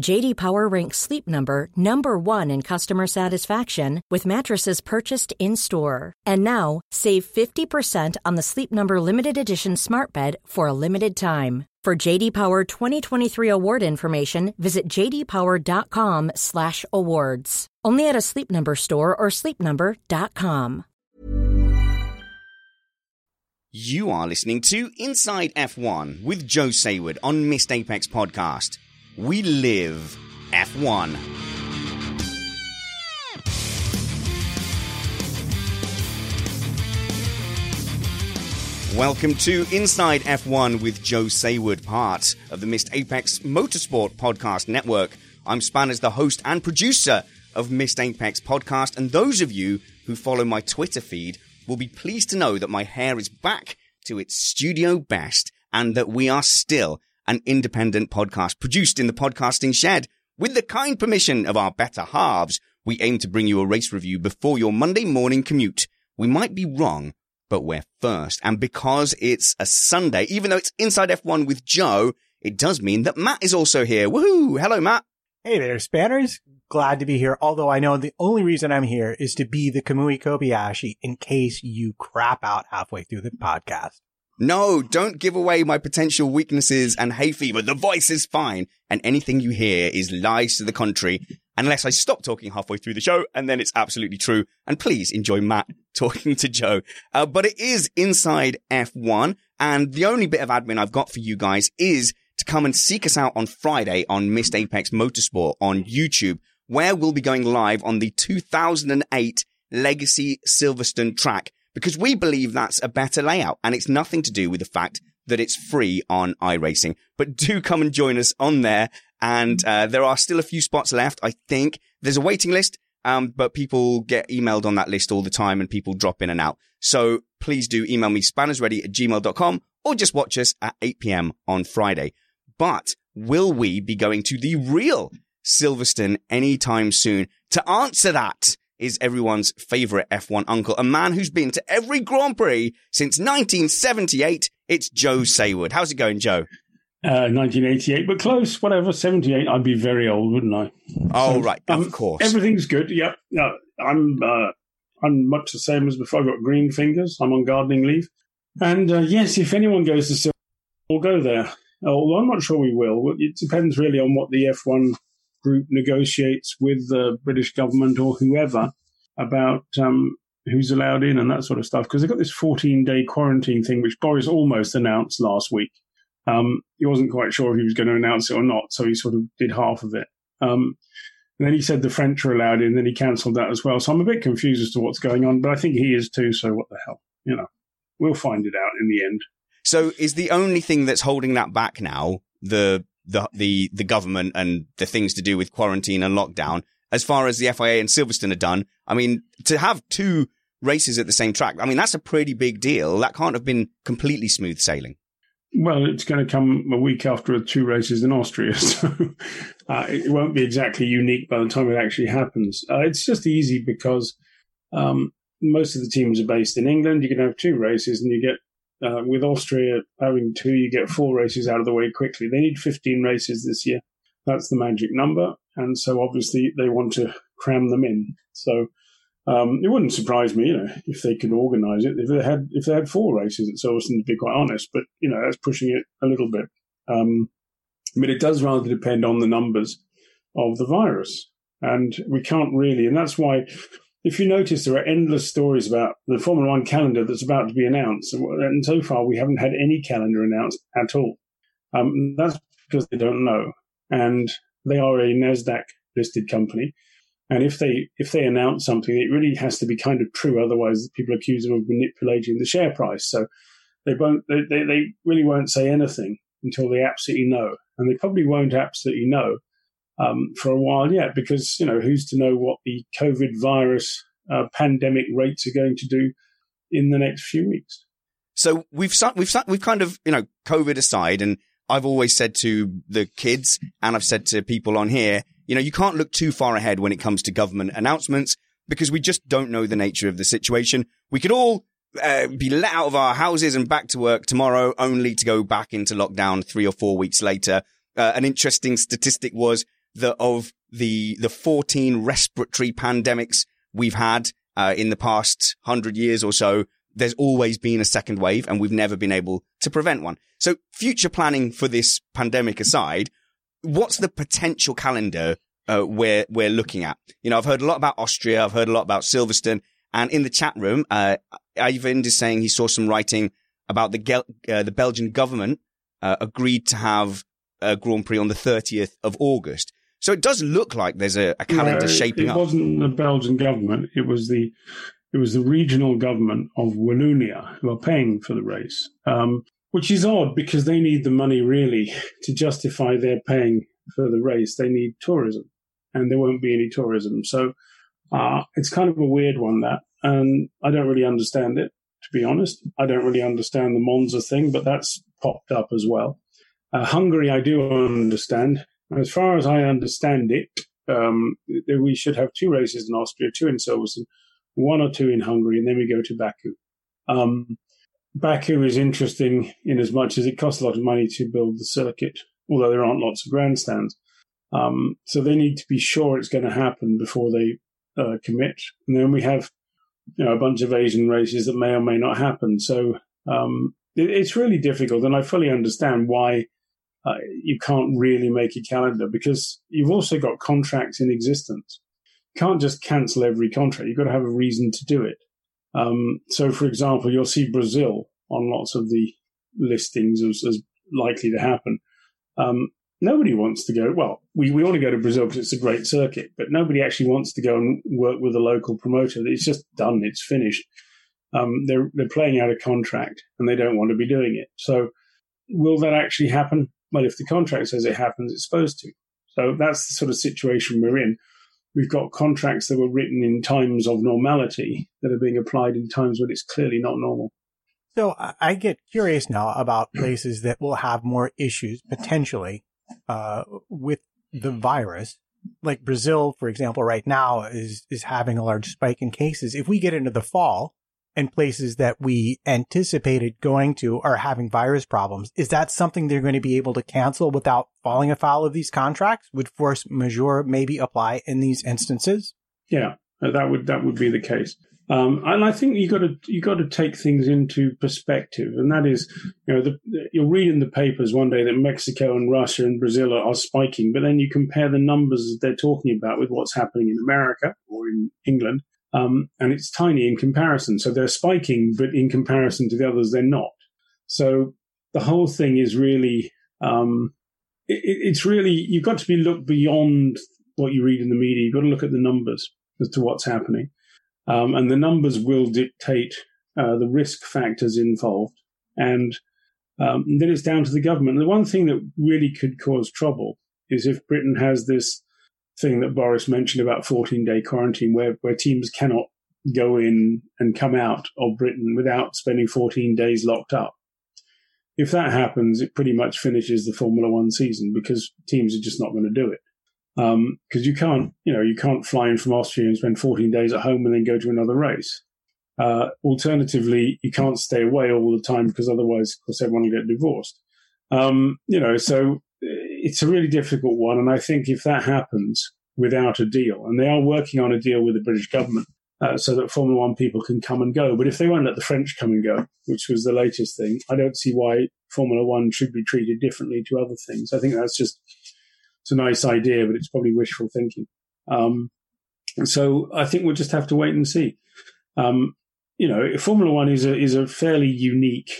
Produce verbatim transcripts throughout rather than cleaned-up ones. J D Power ranks Sleep Number number one in customer satisfaction with mattresses purchased in-store. And now, save fifty percent on the Sleep Number Limited Edition Smart Bed for a limited time. For J D Power twenty twenty-three award information, visit jdpower.com slash awards. Only at a Sleep Number store or sleep number dot com. You are listening to Inside F one with Joe Saward on Missed Apex Podcast. We live F one. Welcome to Inside F one with Joe Saward, part of the Missed Apex Motorsport Podcast Network. I'm Spanners, the host and producer of Missed Apex Podcast, and those of you who follow my Twitter feed will be pleased to know that my hair is back to its studio best and that we are still an independent podcast produced in the podcasting shed. With the kind permission of our better halves, we aim to bring you a race review before your Monday morning commute. We might be wrong, but we're first. And because it's a Sunday, even though it's Inside F one with Joe, it does mean that Matt is also here. Woohoo! Hello, Matt. Hey there, Spanners. Glad to be here, although I know the only reason I'm here is to be the Kamui Kobayashi in case you crap out halfway through the podcast. No, don't give away my potential weaknesses and hay fever. The voice is fine, and anything you hear is lies to the contrary, unless I stop talking halfway through the show, and then it's absolutely true. And please enjoy Matt talking to Joe. Uh, but it is Inside F one, and the only bit of admin I've got for you guys is to come and seek us out on Friday on Missed Apex Motorsport on YouTube, where we'll be going live on the two thousand eight Legacy Silverstone track, because we believe that's a better layout, and it's nothing to do with the fact that it's free on iRacing. But do come and join us on there, and uh, there are still a few spots left, I think. There's a waiting list, um, but people get emailed on that list all the time, and people drop in and out. So please do email me, spannersready at gmail dot com, or just watch us at eight p.m. on Friday. But will we be going to the real Silverstone anytime soon? To answer that is everyone's favourite F one uncle, a man who's been to every Grand Prix since nineteen seventy-eight. It's Joe Saward. How's it going, Joe? Uh, nineteen eighty-eight, but close, whatever, seventy-eight. I'd be very old, wouldn't I? Oh, so, right, um, of course. Everything's good, yep. No, I'm uh, I'm much the same as before. I've got green fingers. I'm on gardening leave. And, uh, yes, if anyone goes to Silverstone, we'll go there. Although I'm not sure we will. It depends really on what the F one group negotiates with the British government or whoever about um, who's allowed in and that sort of stuff, because they've got this fourteen-day quarantine thing, which Boris almost announced last week. Um, he wasn't quite sure if he was going to announce it or not, so he sort of did half of it. Um, and then he said the French are allowed in, then he cancelled that as well. So I'm a bit confused as to what's going on, but I think he is too, so what the hell? You know, we'll find it out in the end. So is the only thing that's holding that back now the The, the the government and the things to do with quarantine and lockdown, as far as the F I A and Silverstone are done? I mean, to have two races at the same track, I mean, that's a pretty big deal. That can't have been completely smooth sailing. Well, it's going to come a week after two races in Austria, so uh, it won't be exactly unique by the time it actually happens. Uh, it's just easy because um, most of the teams are based in England. You can have two races and you get Uh, with Austria having two, you get four races out of the way quickly. They need fifteen races this year. That's the magic number. And so obviously they want to cram them in. So um, it wouldn't surprise me, you know, if they could organise it. If they had if they had four races at Silverstone, to be quite honest. But, you know, that's pushing it a little bit. Um, but it does rather depend on the numbers of the virus. And we can't really. And that's why, if you notice, there are endless stories about the Formula One calendar that's about to be announced. And so far, we haven't had any calendar announced at all. Um, that's because they don't know. And they are a NASDAQ-listed company. And if they if they announce something, it really has to be kind of true. Otherwise, people accuse them of manipulating the share price. So they won't. They, they, they really won't say anything until they absolutely know. And they probably won't absolutely know Um, for a while yet, because, you know, who's to know what the COVID virus uh, pandemic rates are going to do in the next few weeks. So we've we've we've kind of, you know, COVID aside, and I've always said to the kids, and I've said to people on here, you know, you can't look too far ahead when it comes to government announcements, because we just don't know the nature of the situation. We could all uh, be let out of our houses and back to work tomorrow, only to go back into lockdown three or four weeks later. Uh, an interesting statistic was that of the the fourteen respiratory pandemics we've had uh, in the past one hundred years or so, there's always been a second wave, and we've never been able to prevent one. So future planning for this pandemic aside, what's the potential calendar uh, we're, we're looking at? You know, I've heard a lot about Austria. I've heard a lot about Silverstone. And in the chat room, uh, Ivan is saying he saw some writing about the, Gel- uh, the Belgian government uh, agreed to have a Grand Prix on the thirtieth of August. So it does look like there's a, a calendar no, shaping it up. It wasn't the Belgian government. It was the it was the regional government of Wallonia who are paying for the race, um, which is odd because they need the money really to justify their paying for the race. They need tourism, and there won't be any tourism. So uh, it's kind of a weird one, that. And I don't really understand it, to be honest. I don't really understand the Monza thing, but that's popped up as well. Uh, Hungary, I do understand. As far as I understand it, um, we should have two races in Austria, two in Silverstone, one or two in Hungary, and then we go to Baku. Um, Baku is interesting in as much as it costs a lot of money to build the circuit, although there aren't lots of grandstands. Um, so they need to be sure it's going to happen before they uh, commit. And then we have, you know, a bunch of Asian races that may or may not happen. So um, it, it's really difficult, and I fully understand why Uh, you can't really make a calendar, because you've also got contracts in existence. You can't just cancel every contract. You've got to have a reason to do it. Um, so, for example, you'll see Brazil on lots of the listings as, as likely to happen. Um, nobody wants to go. Well, we, we want to go to Brazil because it's a great circuit, but nobody actually wants to go and work with a local promoter. It's just done. It's finished. Um, they're, they're playing out a contract, and they don't want to be doing it. So will that actually happen? Well, if the contract says it happens, it's supposed to. So that's the sort of situation we're in. We've got contracts that were written in times of normality that are being applied in times when it's clearly not normal. So I get curious now about places that will have more issues potentially uh, with the virus. Like Brazil, for example, right now is is having a large spike in cases. If we get into the fall, and places that we anticipated going to are having virus problems, is that something they're going to be able to cancel without falling afoul of these contracts? Would force majeure maybe apply in these instances? Yeah, that would that would be the case. Um, and I think you got to you got to take things into perspective, and that is, you know, the, you'll read in the papers one day that Mexico and Russia and Brazil are, are spiking, but then you compare the numbers that they're talking about with what's happening in America or in England. Um, and it's tiny in comparison. So they're spiking, but in comparison to the others, they're not. So the whole thing is really, um, it, it's really, you've got to be looked beyond what you read in the media. You've got to look at the numbers as to what's happening. Um, and the numbers will dictate uh, the risk factors involved. And um, then it's down to the government. The one thing that really could cause trouble is if Britain has this thing that Boris mentioned about fourteen-day quarantine, where, where teams cannot go in and come out of Britain without spending fourteen days locked up. If that happens, it pretty much finishes the Formula One season, because teams are just not going to do it. Um, because you can't, you know, you can't fly in from Austria and spend fourteen days at home and then go to another race. Uh, alternatively, you can't stay away all the time because otherwise, of course, everyone will get divorced. Um, you know, so it's a really difficult one. And I think if that happens without a deal, and they are working on a deal with the British government uh, so that Formula One people can come and go. But if they won't let the French come and go, which was the latest thing, I don't see why Formula One should be treated differently to other things. I think that's just it's a nice idea, but it's probably wishful thinking. Um, and so I think we'll just have to wait and see. Um, you know, Formula One is a, is a fairly unique,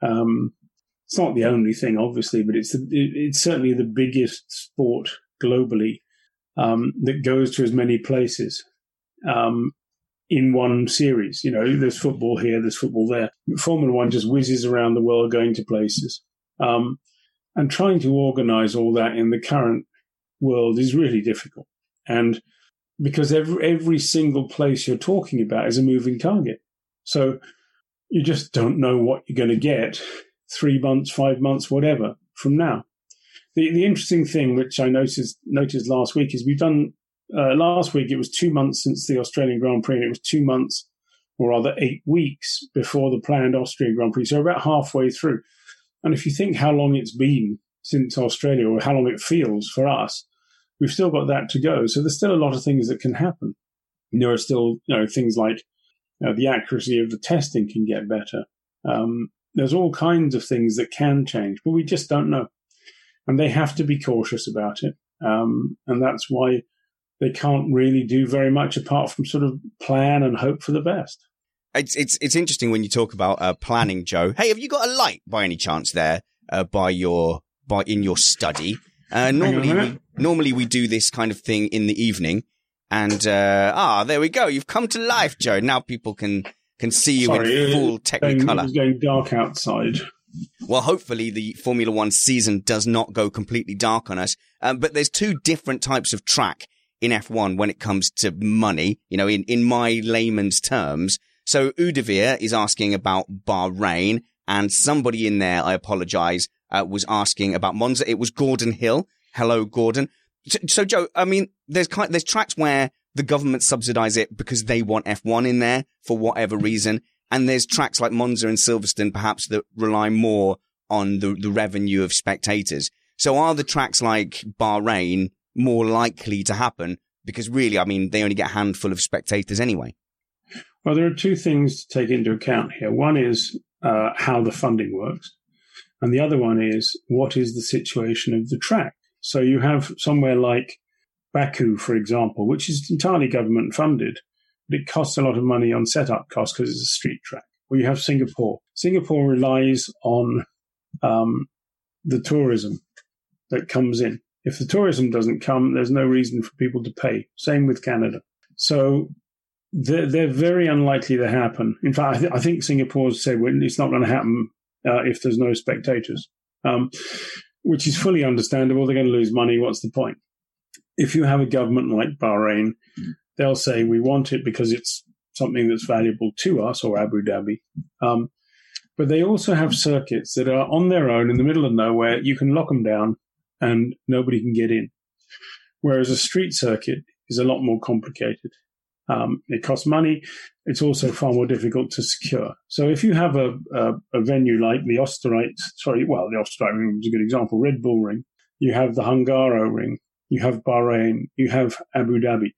um, it's not the only thing, obviously, but it's the, it's certainly the biggest sport globally, um, that goes to as many places, um, in one series. You know, there's football here, there's football there. Formula One just whizzes around the world going to places. Um, and trying to organize all that in the current world is really difficult. And because every, every single place you're talking about is a moving target. So you just don't know what you're going to get three months, five months, whatever from now. The the interesting thing, which I noticed, noticed last week, is we've done uh, last week, it was two months since the Australian Grand Prix, and it was two months or rather eight weeks before the planned Austrian Grand Prix. So about halfway through. And if you think how long it's been since Australia or how long it feels for us, we've still got that to go. So there's still a lot of things that can happen. And there are still, you know, things like you know, the accuracy of the testing can get better. Um, there's all kinds of things that can change, but we just don't know. And they have to be cautious about it. Um, and that's why they can't really do very much apart from sort of plan and hope for the best. It's it's it's interesting when you talk about uh, planning, Joe. Hey, have you got a light by any chance there uh, by your by in your study? Uh, normally, we, normally we do this kind of thing in the evening, and uh, ah, there we go. You've come to life, Joe. Now people can can see you Sorry, in full Technicolor. It's going dark outside. Well, hopefully the Formula One season does not go completely dark on us. Um, but there's two different types of track in F one when it comes to money. You know, in in my layman's terms. So Udavir is asking about Bahrain, and somebody in there, I apologize, uh, was asking about Monza. It was Gordon Hill. Hello, Gordon. So, so Joe, I mean, there's kind, there's tracks where the government subsidize it because they want F one in there for whatever reason. And there's tracks like Monza and Silverstone, perhaps, that rely more on the, the revenue of spectators. So are the tracks like Bahrain more likely to happen? Because really, I mean, they only get a handful of spectators anyway. Well, there are two things to take into account here. One is uh, how the funding works, and the other one is what is the situation of the track. So you have somewhere like Baku, for example, which is entirely government funded, but it costs a lot of money on setup costs because it's a street track. Or you have Singapore. Singapore relies on um, the tourism that comes in. If the tourism doesn't come, there's no reason for people to pay. Same with Canada. So They're, they're very unlikely to happen. In fact, I, th- I think Singapore's said well, it's not going to happen uh, if there's no spectators, um, which is fully understandable. They're going to lose money. What's the point? If you have a government like Bahrain, mm. they'll say we want it because it's something that's valuable to us, or Abu Dhabi. Um, but they also have circuits that are on their own in the middle of nowhere. You can lock them down and nobody can get in. Whereas a street circuit is a lot more complicated. Um, it costs money. It's also far more difficult to secure. So if you have a, a, a venue like the Österreich, sorry, well, the Österreich Ring is a good example, Red Bull Ring, you have the Hungaro Ring, you have Bahrain, you have Abu Dhabi.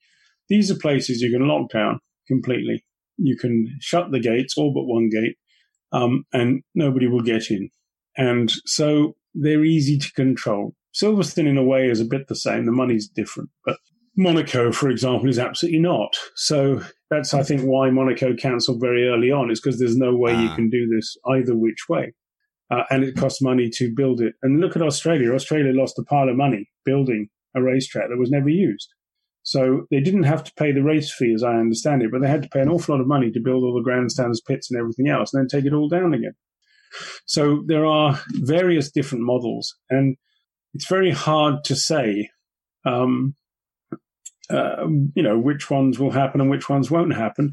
These are places you can lock down completely. You can shut the gates, all but one gate, um, and nobody will get in. And so they're easy to control. Silverstone, in a way, is a bit the same. The money's different, but Monaco, for example, is absolutely not. So that's, I think, why Monaco cancelled very early on, is because there's no way ah. you can do this either which way. Uh, and it costs money to build it. And look at Australia. Australia lost a pile of money building a racetrack that was never used. So they didn't have to pay the race fee, as I understand it, but they had to pay an awful lot of money to build all the grandstands, pits and everything else, and then take it all down again. So there are various different models, and it's very hard to say um, Uh, you know, which ones will happen and which ones won't happen,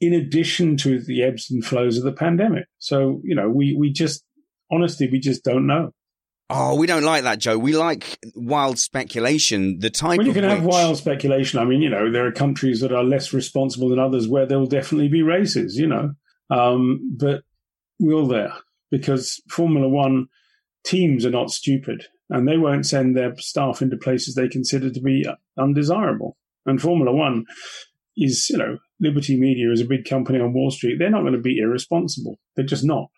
in addition to the ebbs and flows of the pandemic. So, you know, we, we just, honestly, we just don't know. Oh, we don't like that, Joe. We like wild speculation. The type well, you of can which... have wild speculation. I mean, you know, there are countries that are less responsible than others where there will definitely be races, you know. Um, but will there? Because Formula One teams are not stupid, and they won't send their staff into places they consider to be undesirable. And Formula One is, you know, Liberty Media is a big company on Wall Street. They're not going to be irresponsible. They're just not.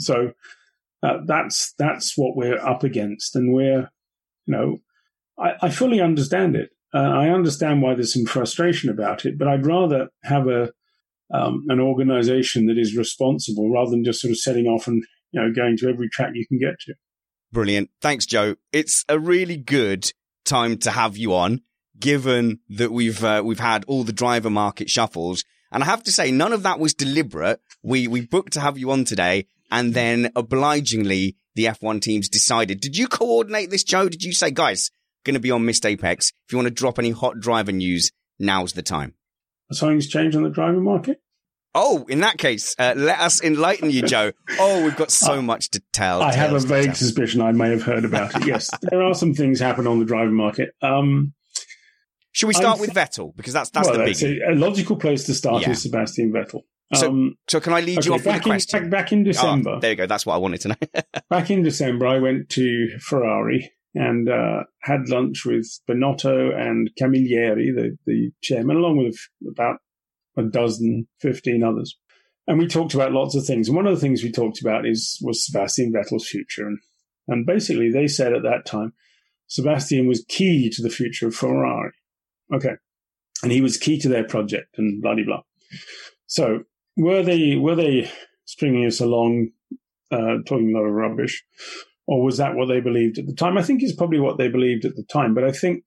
So... Uh, that's that's what we're up against, and we're, you know, I, I fully understand it. Uh, I understand why there's some frustration about it, but I'd rather have a um, an organisation that is responsible rather than just sort of setting off and, you know, going to every track you can get to. Brilliant, thanks, Joe. It's a really good time to have you on, given that we've uh, we've had all the driver market shuffles, and I have to say, none of that was deliberate. We we booked to have you on today. And then, obligingly, the F one teams decided. Did you coordinate this, Joe? Did you say, guys, going to be on Missed Apex. If you want to drop any hot driver news, now's the time. Has something's changed on the driver market? Oh, in that case, uh, let us enlighten you, Joe. Oh, we've got so I, much to tell. I have a vague tell. suspicion I may have heard about it. Yes, there are some things happen on the driver market. Um, Should we start th- with Vettel? Because that's that's well, the that's biggie. A, a logical place to start yeah. is Sebastian Vettel. So, um, so can I lead okay, you off with a question? In, back, back in December. Oh, there you go. That's what I wanted to know. Back in December, I went to Ferrari and uh, had lunch with Bonotto and Camilleri, the, the chairman, along with about a dozen, fifteen others. And we talked about lots of things. And one of the things we talked about is was Sebastian Vettel's future. And, and basically, they said at that time, Sebastian was key to the future of Ferrari. Okay. And he was key to their project and blah, blah, blah. So, Were they were they stringing us along, uh, talking a lot of rubbish, or was that what they believed at the time? I think it's probably what they believed at the time, but I think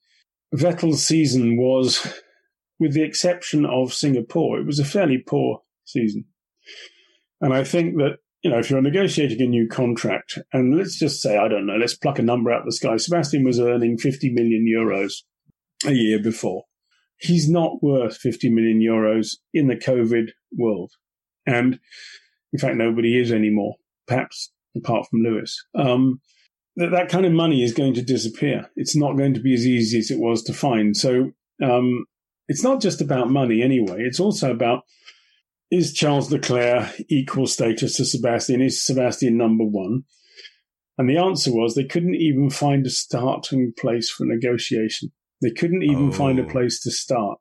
Vettel's season was, with the exception of Singapore, it was a fairly poor season. And I think that, you know, if you're negotiating a new contract, and let's just say, I don't know, let's pluck a number out of the sky. Sebastian was earning fifty million euros a year before. He's not worth fifty million euros in the COVID world. And in fact, nobody is anymore, perhaps apart from Lewis. Um, that, that kind of money is going to disappear. It's not going to be as easy as it was to find. So um, it's not just about money anyway. It's also about, is Charles Leclerc equal status to Sebastian? Is Sebastian number one? And the answer was they couldn't even find a starting place for negotiation. They couldn't even oh. find a place to start.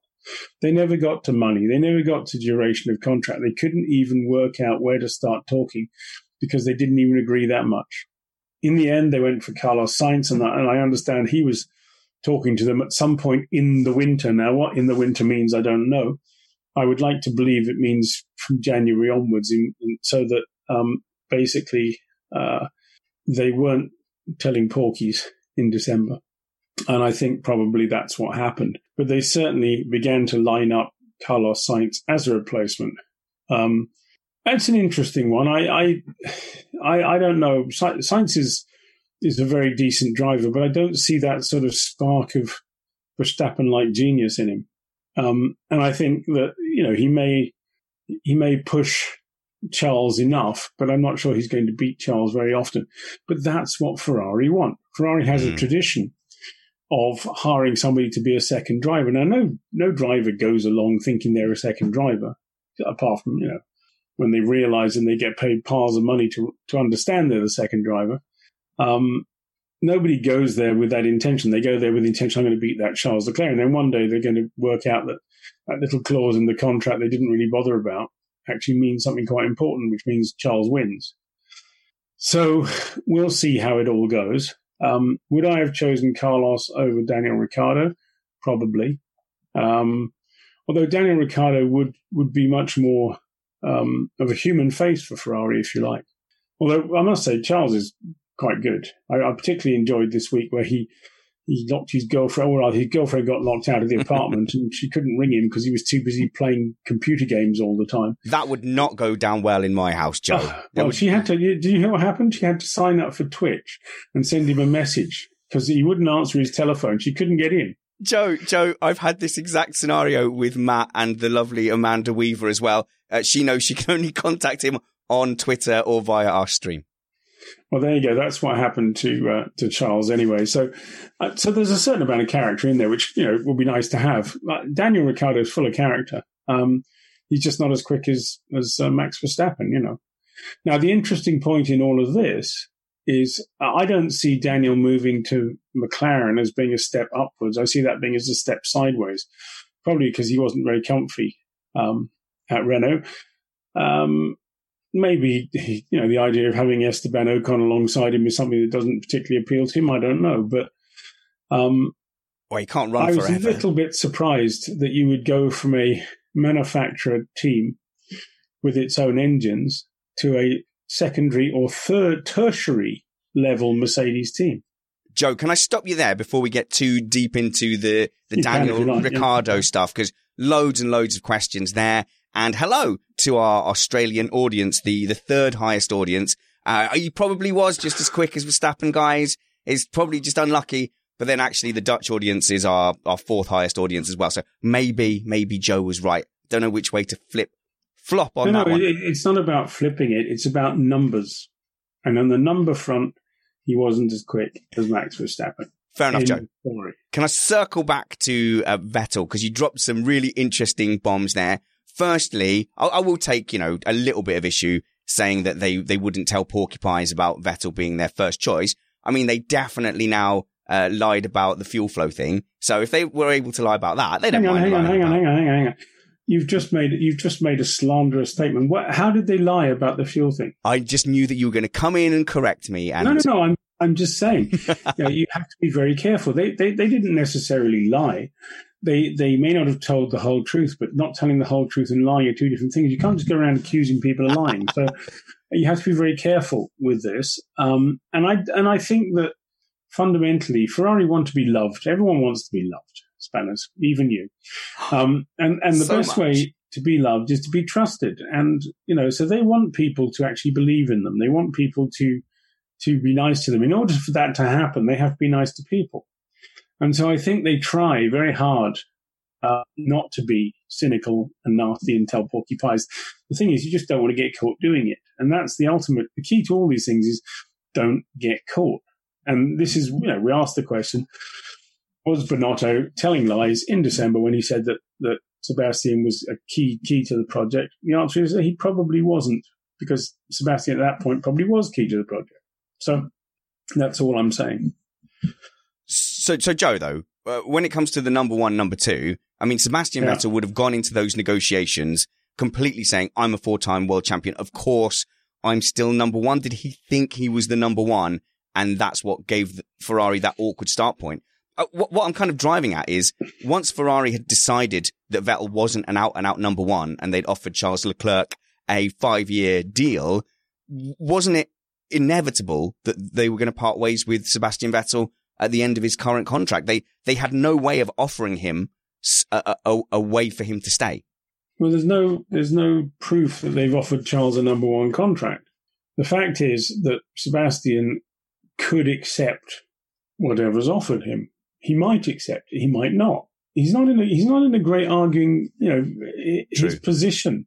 They never got to money. They never got to duration of contract. They couldn't even work out where to start talking because they didn't even agree that much. In the end, they went for Carlos Sainz, and, that, and I understand he was talking to them at some point in the winter. Now, what in the winter means, I don't know. I would like to believe it means from January onwards, in, in, so that um, basically uh, they weren't telling porkies in December. And I think probably that's what happened. But they certainly began to line up Carlos Sainz as a replacement. Um, that's an interesting one. I I, I don't know. Sainz is, is a very decent driver, but I don't see that sort of spark of Verstappen-like genius in him. Um, and I think that, you know, he may he may push Charles enough, but I'm not sure he's going to beat Charles very often. But that's what Ferrari want. Ferrari has mm. a tradition of hiring somebody to be a second driver. Now, no no driver goes along thinking they're a second driver, apart from, you know, when they realise and they get paid piles of money to to understand they're the second driver. Um, nobody goes there with that intention. They go there with the intention, I'm going to beat that Charles Leclerc. And then one day they're going to work out that that little clause in the contract they didn't really bother about actually means something quite important, which means Charles wins. So we'll see how it all goes. Um, would I have chosen Carlos over Daniel Ricciardo? Probably. Um, although Daniel Ricciardo would, would be much more um, of a human face for Ferrari, if you like. Although I must say Charles is quite good. I, I particularly enjoyed this week where he, he locked his girlfriend, or his girlfriend got locked out of the apartment and she couldn't ring him because he was too busy playing computer games all the time. That would not go down well in my house, Joe. Uh, well, would- she had to, do you hear what happened? She had to sign up for Twitch and send him a message because he wouldn't answer his telephone. She couldn't get in. Joe, Joe, I've had this exact scenario with Matt and the lovely Amanda Weaver as well. Uh, she knows she can only contact him on Twitter or via our stream. Well, there you go. That's what happened to uh, to Charles anyway. So uh, so there's a certain amount of character in there, which, you know, will be nice to have. Uh, Daniel Ricciardo is full of character. Um, he's just not as quick as, as uh, Max Verstappen, you know. Now, the interesting point in all of this is uh, I don't see Daniel moving to McLaren as being a step upwards. I see that being as a step sideways, probably because he wasn't very comfy um, at Renault. Um Maybe, you know, the idea of having Esteban Ocon alongside him is something that doesn't particularly appeal to him. I don't know, but um, well, he can't run. I was forever. a little bit surprised that you would go from a manufacturer team with its own engines to a secondary or third, tertiary level Mercedes team. Joe, can I stop you there before we get too deep into the the you Daniel like, Ricciardo yeah. stuff? Because loads and loads of questions there. And hello to our Australian audience, the, the third highest audience. Uh, he probably was just as quick as Verstappen, guys. It's probably just unlucky. But then actually the Dutch audience is our, our fourth highest audience as well. So maybe, maybe Joe was right. Don't know which way to flip, flop on no, that no, one. It, it's not about flipping it. It's about numbers. And on the number front, he wasn't as quick as Max Verstappen. Fair enough, Joe. Sorry. Can I circle back to uh, Vettel? Because you dropped some really interesting bombs there. Firstly, I, I will take, you know, a little bit of issue saying that they, they wouldn't tell porcupines about Vettel being their first choice. I mean, they definitely now uh, lied about the fuel flow thing. So if they were able to lie about that, they don't mind. Hang on, hang on, hang on, hang on, hang on. You've just made you've just made a slanderous statement. What? How did they lie about the fuel thing? I just knew that you were going to come in and correct me. And no, no, no. I'm I'm just saying, you know, you have to be very careful. They they they didn't necessarily lie. They they may not have told the whole truth, but not telling the whole truth and lying are two different things. You can't just go around accusing people of lying. So you have to be very careful with this. Um, and I and I think that fundamentally, Ferrari want to be loved. Everyone wants to be loved, Spanners, even you. Um, and, and the so best much. way to be loved is to be trusted. And, you know, so they want people to actually believe in them. They want people to to be nice to them. In order for that to happen, they have to be nice to people. And so I think they try very hard uh, not to be cynical and nasty and tell porcupines. The thing is, you just don't want to get caught doing it. And that's the ultimate. The key to all these things is don't get caught. And this is, you know, we asked the question, was Bonotto telling lies in December when he said that, that Sebastian was a key key to the project? The answer is that he probably wasn't, because Sebastian at that point probably was key to the project. So that's all I'm saying. So, so Joe, though, uh, when it comes to the number one, number two, I mean, Sebastian yeah. Vettel would have gone into those negotiations completely saying, I'm a four-time world champion. Of course, I'm still number one. Did he think he was the number one? And that's what gave Ferrari that awkward start point. Uh, what, what I'm kind of driving at is once Ferrari had decided that Vettel wasn't an out-and-out number one and they'd offered Charles Leclerc a five-year deal, wasn't it inevitable that they were going to part ways with Sebastian Vettel at the end of his current contract? They they had no way of offering him a, a, a way for him to stay. Well, there's no there's no proof that they've offered Charles a number one contract. The fact is that Sebastian could accept whatever's offered him. He might accept it. He might not. He's not in a, he's not in a great arguing, you know, his True. position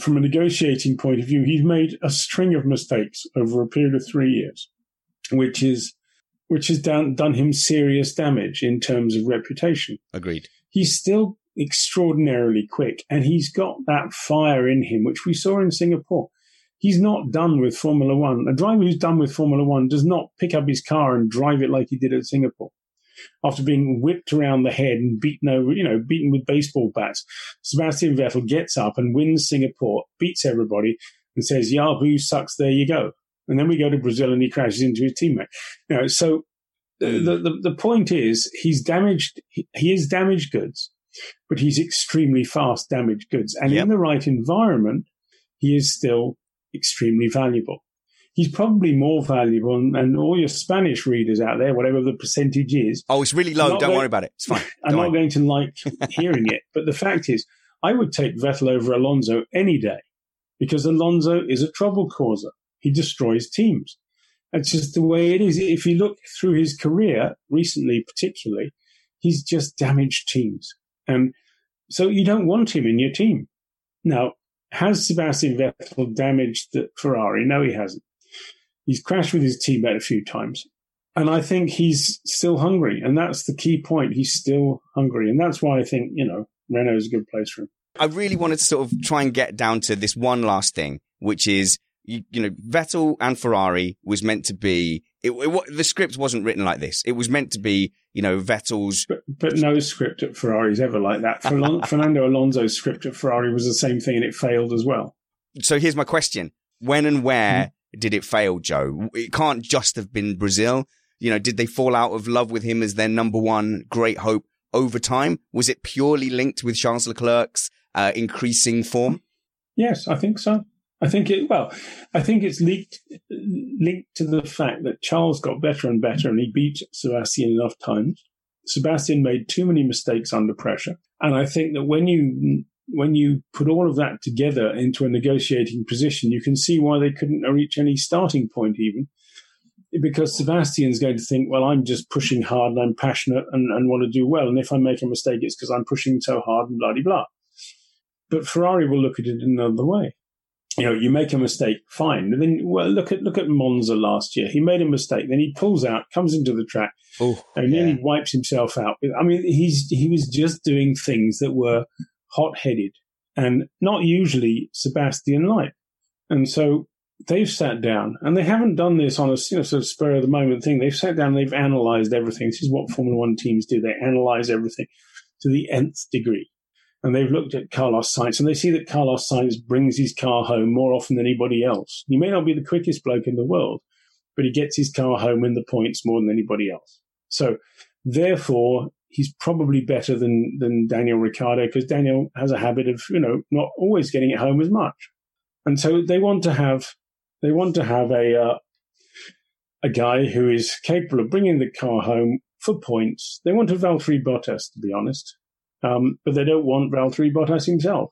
from a negotiating point of view. He's made a string of mistakes over a period of three years, which is. which has done, done him serious damage in terms of reputation. Agreed. He's still extraordinarily quick, and he's got that fire in him, which we saw in Singapore. He's not done with Formula One. A driver who's done with Formula One does not pick up his car and drive it like he did at Singapore. After being whipped around the head and beaten over, you know, beaten with baseball bats, Sebastian Vettel gets up and wins Singapore, beats everybody, and says, Yahoo sucks, there you go. And then we go to Brazil and he crashes into his teammate. You know, so the, the, the point is he's damaged. He, he is damaged goods, but he's extremely fast damaged goods. And yep. in the right environment, he is still extremely valuable. He's probably more valuable. And, and all your Spanish readers out there, whatever the percentage is. Oh, it's really low. Don't going, worry about it. It's fine. I'm Go not on. going to like hearing it. But the fact is, I would take Vettel over Alonso any day because Alonso is a trouble causer. He destroys teams. That's just the way it is. If you look through his career, recently particularly, he's just damaged teams. And so you don't want him in your team. Now, has Sebastian Vettel damaged the Ferrari? No, he hasn't. He's crashed with his teammate a few times. And I think he's still hungry. And that's the key point. He's still hungry. And that's why I think, you know, Renault is a good place for him. I really wanted to sort of try and get down to this one last thing, which is, you, you know, Vettel and Ferrari was meant to be, it, it, the script wasn't written like this. It was meant to be, you know, Vettel's... But, but no script at Ferrari is ever like that. Fernando Alonso's script at Ferrari was the same thing and it failed as well. So here's my question. When and where did it fail, Joe? It can't just have been Brazil. You know, did they fall out of love with him as their number one great hope over time? Was it purely linked with Charles Leclerc's uh, increasing form? Yes, I think so. I think it, well, I think it's leaked, linked to the fact that Charles got better and better and he beat Sebastian enough times. Sebastian made too many mistakes under pressure. And I think that when you, when you put all of that together into a negotiating position, you can see why they couldn't reach any starting point even. Because Sebastian's going to think, well, I'm just pushing hard and I'm passionate and, and want to do well. And if I make a mistake, it's because I'm pushing so hard and blah-de-blah. But Ferrari will look at it another way. You know, you make a mistake, fine. And then, well, look at look at Monza last year. He made a mistake. Then he pulls out, comes into the track, Ooh, and yeah. nearly wipes himself out. I mean, he's he was just doing things that were hot-headed and not usually Sebastian-like. And so... They've sat down, and they haven't done this on a you know, sort of spur of the moment thing. They've sat down, and they've analysed everything. This is what Formula One teams do. They analyse everything to the nth degree. And they've looked at Carlos Sainz, and they see that Carlos Sainz brings his car home more often than anybody else. He may not be the quickest bloke in the world, but he gets his car home in the points more than anybody else. So, therefore, he's probably better than, than Daniel Ricciardo, because Daniel has a habit of, you know, not always getting it home as much. And so they want to have... They want to have a uh, a guy who is capable of bringing the car home for points. They want a Valtteri Bottas, to be honest, um, but they don't want Valtteri Bottas himself.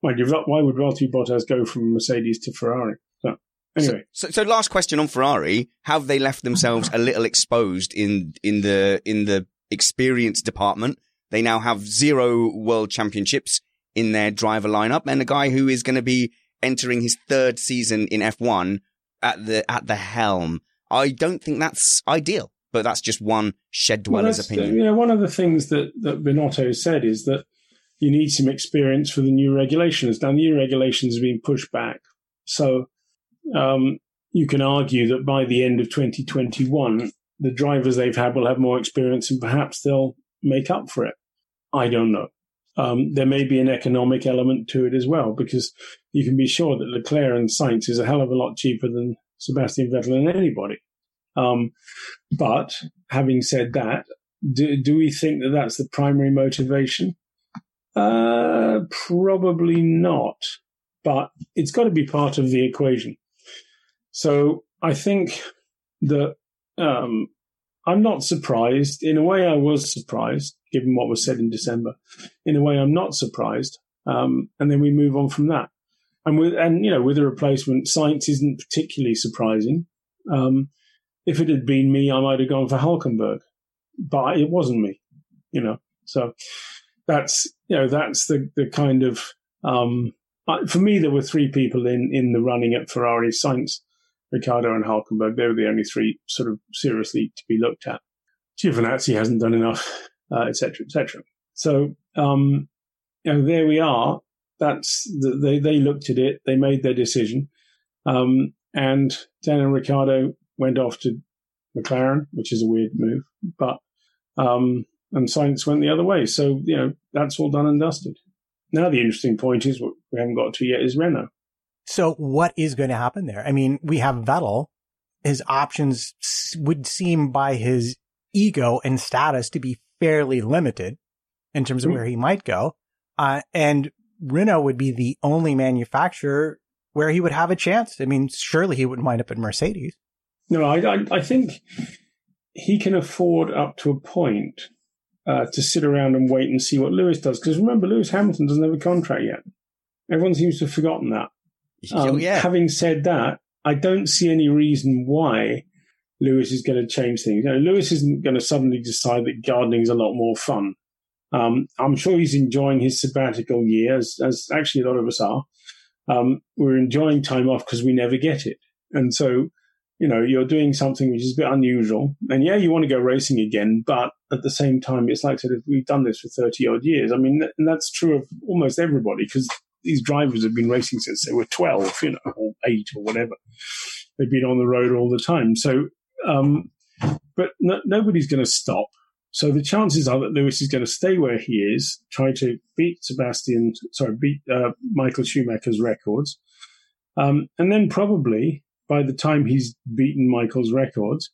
Why, why would Valtteri Bottas go from Mercedes to Ferrari? So, anyway, so, so, so last question on Ferrari: have they left themselves a little exposed in in the in the experience department? They now have zero world championships in their driver lineup, and a guy who is going to be entering his third season in F one at the at the helm. I don't think that's ideal, but that's just one shed dweller's well, opinion. You know, one of the things that, that Binotto said is that you need some experience for the new regulations. Now, new regulations have been pushed back. So um, you can argue that by the end of twenty twenty-one, the drivers they've had will have more experience and perhaps they'll make up for it. I don't know. Um, there may be an economic element to it as well, because you can be sure that Leclerc and Sainz is a hell of a lot cheaper than Sebastian Vettel and anybody. Um, but having said that, do, do we think that that's the primary motivation? Uh, probably not, but it's got to be part of the equation. So I think that um, I'm not surprised. In a way, I was surprised, given what was said in December. In a way, I'm not surprised. Um, and then we move on from that. And, with, and you know, with a replacement, Sainz isn't particularly surprising. Um, if it had been me, I might have gone for Hülkenberg. But it wasn't me, you know. So that's, you know, that's the, the kind of... Um, for me, there were three people in, in the running at Ferrari: Sainz, Ricciardo and Hülkenberg. They were the only three sort of seriously to be looked at. Giovinazzi hasn't done enough. Uh, et cetera, et cetera. So, um, you know, there we are. That's the, they, they looked at it. They made their decision. Um, and Daniel Ricciardo went off to McLaren, which is a weird move, but, um, and Sainz went the other way. So, you know, that's all done and dusted. Now, the interesting point is what we haven't got to yet is Renault. So what is going to happen there? I mean, we have Vettel. His options would seem by his ego and status to be fairly limited in terms of where he might go. Uh, and Renault would be the only manufacturer where he would have a chance. I mean, surely he wouldn't wind up at Mercedes. No, I, I, I think he can afford up to a point uh, to sit around and wait and see what Lewis does. Because remember, Lewis Hamilton doesn't have a contract yet. Everyone seems to have forgotten that. Um, oh, yeah. Having said that, I don't see any reason why Lewis is going to change things. You know, Lewis isn't going to suddenly decide that gardening is a lot more fun. Um, I'm sure he's enjoying his sabbatical year, as, as actually a lot of us are. Um, we're enjoying time off because we never get it. And so, you know, you're doing something which is a bit unusual. And yeah, you want to go racing again, but at the same time, it's like I said, we've done this for thirty odd years. I mean, and that's true of almost everybody, because these drivers have been racing since they were twelve, you know, or eight or whatever. They've been on the road all the time. So, um, but no, nobody's going to stop. So the chances are that Lewis is going to stay where he is, try to beat Sebastian, sorry, beat uh, Michael Schumacher's records. Um, and then probably, by the time he's beaten Michael's records,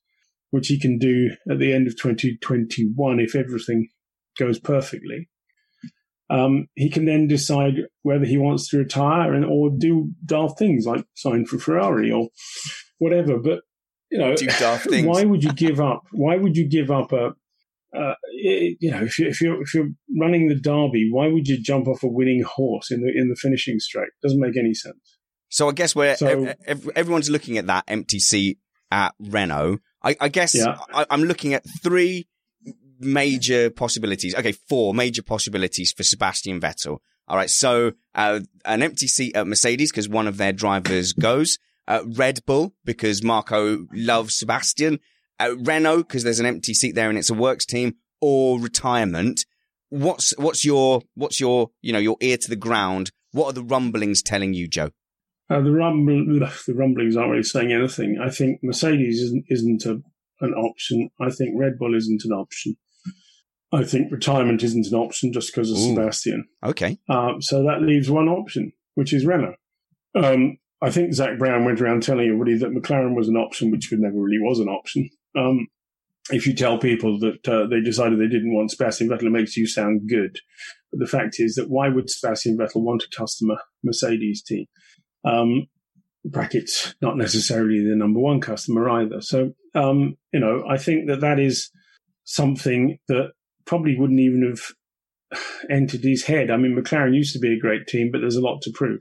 which he can do at the end of twenty twenty-one if everything goes perfectly, um, he can then decide whether he wants to retire and or do daft things like sign for Ferrari or whatever. But you know, do daft things. Why would you give up? Why would you give up a? Uh, you know, if you if you're if you're running the Derby, why would you jump off a winning horse in the in the finishing straight? Doesn't make any sense. So I guess where so, everyone's looking at that empty seat at Renault, I, I guess yeah. I, I'm looking at three major possibilities. Okay, four major possibilities for Sebastian Vettel. All right, so uh, an empty seat at Mercedes because one of their drivers goes. Uh, Red Bull because Marco loves Sebastian. Uh, Renault because there's an empty seat there and it's a works team, or retirement. What's what's your what's your you know your ear to the ground? What are the rumblings telling you, Joe? Uh, the, rumble, the rumblings aren't really saying anything. I think Mercedes isn't, isn't a, an option. I think Red Bull isn't an option. I think retirement isn't an option just because of Ooh. Sebastian. Okay. Uh, so that leaves one option, which is Renault. Um, I think Zach Brown went around telling everybody that McLaren was an option, which never really was an option. Um, if you tell people that uh, they decided they didn't want Sebastian Vettel, it makes you sound good. But the fact is that why would Sebastian Vettel want a customer Mercedes team? Um, brackets, not necessarily the number one customer either. So, um, you know, I think that that is something that probably wouldn't even have entered his head. I mean, McLaren used to be a great team, but there's a lot to prove.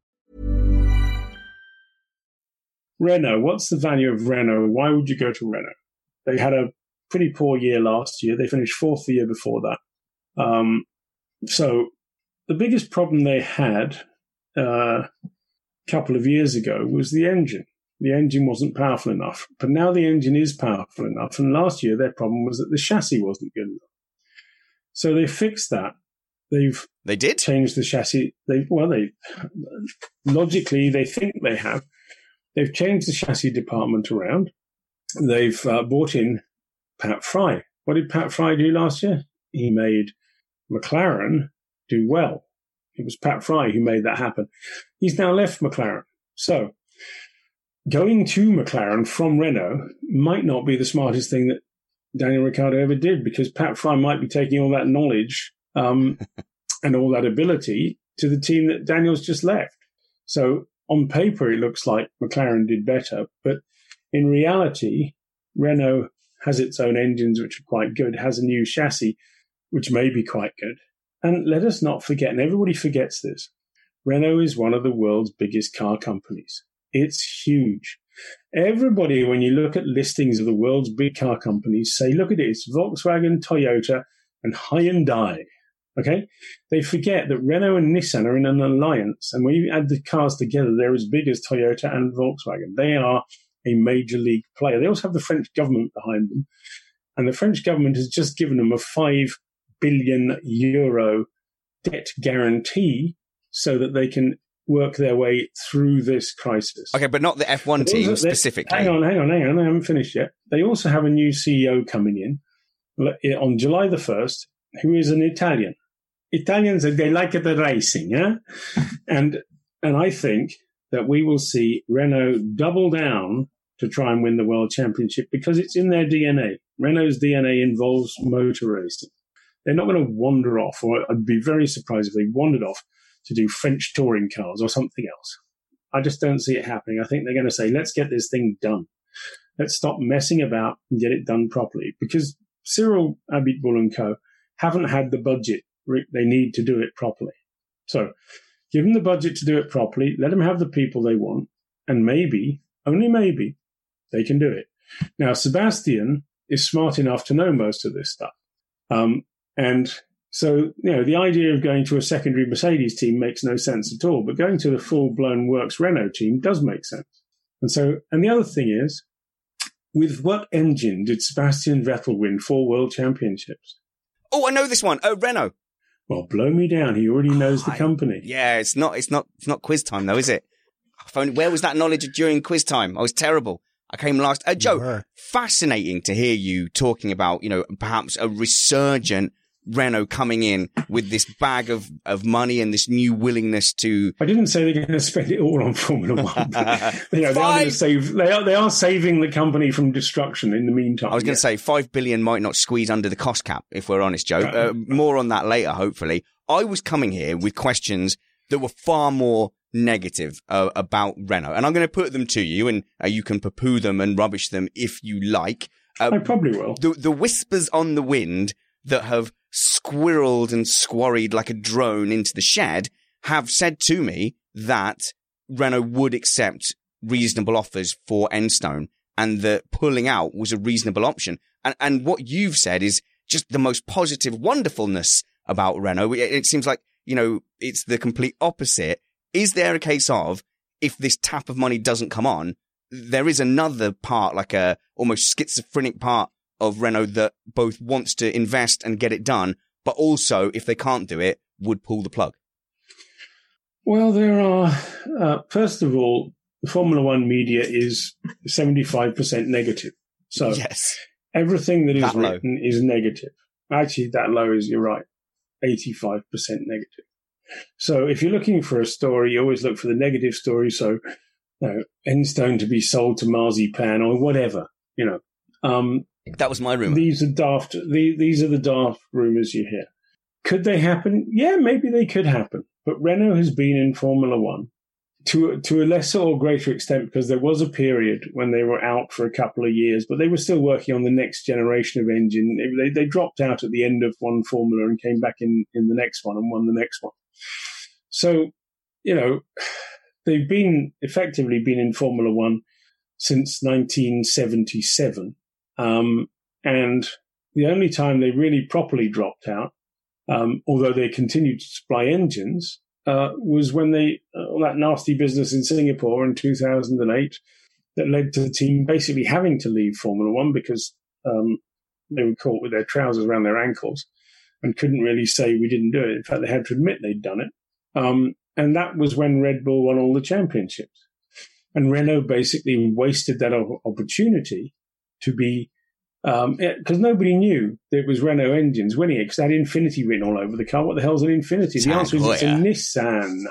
Renault, what's the value of Renault? Why would you go to Renault? They had a pretty poor year last year. They finished fourth the year before that. Um, so the biggest problem they had uh, a couple of years ago was the engine. The engine wasn't powerful enough, but now the engine is powerful enough. And last year, their problem was that the chassis wasn't good enough. So they fixed that. They've they did changed the chassis. They well, they logically they think they have. They've changed the chassis department around. They've uh, brought in Pat Fry. What did Pat Fry do last year? He made McLaren do well. It was Pat Fry who made that happen. He's now left McLaren. So going to McLaren from Renault might not be the smartest thing that Daniel Ricciardo ever did, because Pat Fry might be taking all that knowledge um, and all that ability to the team that Daniel's just left. So on paper, it looks like McLaren did better, but in reality, Renault has its own engines, which are quite good, has a new chassis, which may be quite good. And let us not forget, and everybody forgets this, Renault is one of the world's biggest car companies. It's huge. Everybody, when you look at listings of the world's big car companies, say, look at it, it's Volkswagen, Toyota, and Hyundai. Okay? They forget that Renault and Nissan are in an alliance, and when you add the cars together, they're as big as Toyota and Volkswagen. They are a major league player. They also have the French government behind them, and the French government has just given them a five billion euro debt guarantee so that they can work their way through this crisis. Okay, but not the F one team specifically. Hang on, hang on, hang on. I haven't finished yet. They also have a new C E O coming in on July the first, who is an Italian. Italians, they like the racing, huh? and and I think that we will see Renault double down to try and win the World Championship because it's in their D N A. Renault's D N A involves motor racing. They're not going to wander off, or I'd be very surprised if they wandered off to do French touring cars or something else. I just don't see it happening. I think they're going to say, let's get this thing done. Let's stop messing about and get it done properly. Because Cyril Abitbol and co haven't had the budget they need to do it properly. So give them the budget to do it properly. Let them have the people they want. And maybe, only maybe, they can do it. Now, Sebastian is smart enough to know most of this stuff. Um, and... So, you know, the idea of going to a secondary Mercedes team makes no sense at all, but going to the full-blown works Renault team does make sense. And so, and the other thing is, with what engine did Sebastian Vettel win four world championships? Oh, I know this one. Oh, Renault. Well, blow me down. He already knows oh, the company. I, yeah, it's not, it's not, it's not quiz time though, is it? If only, where was that knowledge during quiz time? I was terrible. I came last. Uh, Joe, yeah. Fascinating to hear you talking about, you know, perhaps a resurgent Renault coming in with this bag of, of money and this new willingness to... I didn't say they're going to spend it all on Formula One. But, you know, they are going to save, they are, they are saving the company from destruction in the meantime. I was going to yeah. say five billion might not squeeze under the cost cap, if we're honest, Joe. Right. Uh, more on that later, hopefully. I was coming here with questions that were far more negative uh, about Renault. And I'm going to put them to you, and uh, you can poo-poo them and rubbish them if you like. Uh, I probably will. The, the whispers on the wind that have squirreled and squarried like a drone into the shed have said to me that Renault would accept reasonable offers for Enstone and that pulling out was a reasonable option. And, and what you've said is just the most positive wonderfulness about Renault. It, it seems like, you know, it's the complete opposite. Is there a case of, if this tap of money doesn't come on, there is another part, like a almost schizophrenic part of Renault that both wants to invest and get it done, but also, if they can't do it, would pull the plug? Well, there are, uh, first of all, the Formula One media is seventy-five percent negative. So yes. everything that is that written low. is negative. Actually, that low is, you're right, eighty-five percent negative. So if you're looking for a story, you always look for the negative story. So, you know, Enstone to be sold to Marzipan or whatever, you know. Um, That was my rumor. These are daft. The, these are the daft rumors you hear. Could they happen? Yeah, maybe they could happen. But Renault has been in Formula One to to a lesser or greater extent because there was a period when they were out for a couple of years, but they were still working on the next generation of engine. They they dropped out at the end of one formula and came back in, in the next one and won the next one. So, you know, they've been effectively been in Formula One since nineteen seventy-seven. Um, and the only time they really properly dropped out, um, although they continued to supply engines, uh, was when they, uh, all that nasty business in Singapore in two thousand eight that led to the team basically having to leave Formula One because, um, they were caught with their trousers around their ankles and couldn't really say we didn't do it. In fact, they had to admit they'd done it. Um, and that was when Red Bull won all the championships, and Renault basically wasted that o- opportunity. To be, um, because nobody knew that it was Renault engines winning it because they had Infinity written all over the car. What the hell's an Infinity? The answer is it's a Nissan.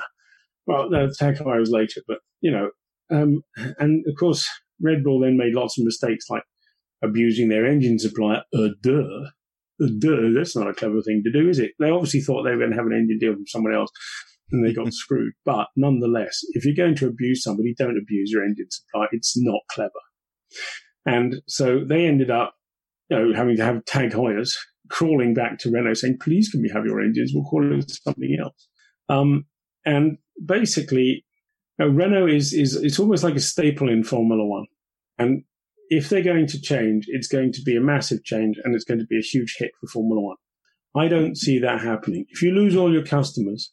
Well, no, the Tankoia was later, but you know, um, and of course, Red Bull then made lots of mistakes like abusing their engine supplier. Uh, duh, uh, duh, that's not a clever thing to do, is it? They obviously thought they were going to have an engine deal from someone else and they got screwed. But nonetheless, if you're going to abuse somebody, don't abuse your engine supplier. It's not clever. And so they ended up you know, having to have tag hires crawling back to Renault saying, please can we have your engines? We'll call it something else. Um, and basically, you know, Renault is, is, it's almost like a staple in Formula One. And if they're going to change, it's going to be a massive change and it's going to be a huge hit for Formula One. I don't see that happening. If you lose all your customers,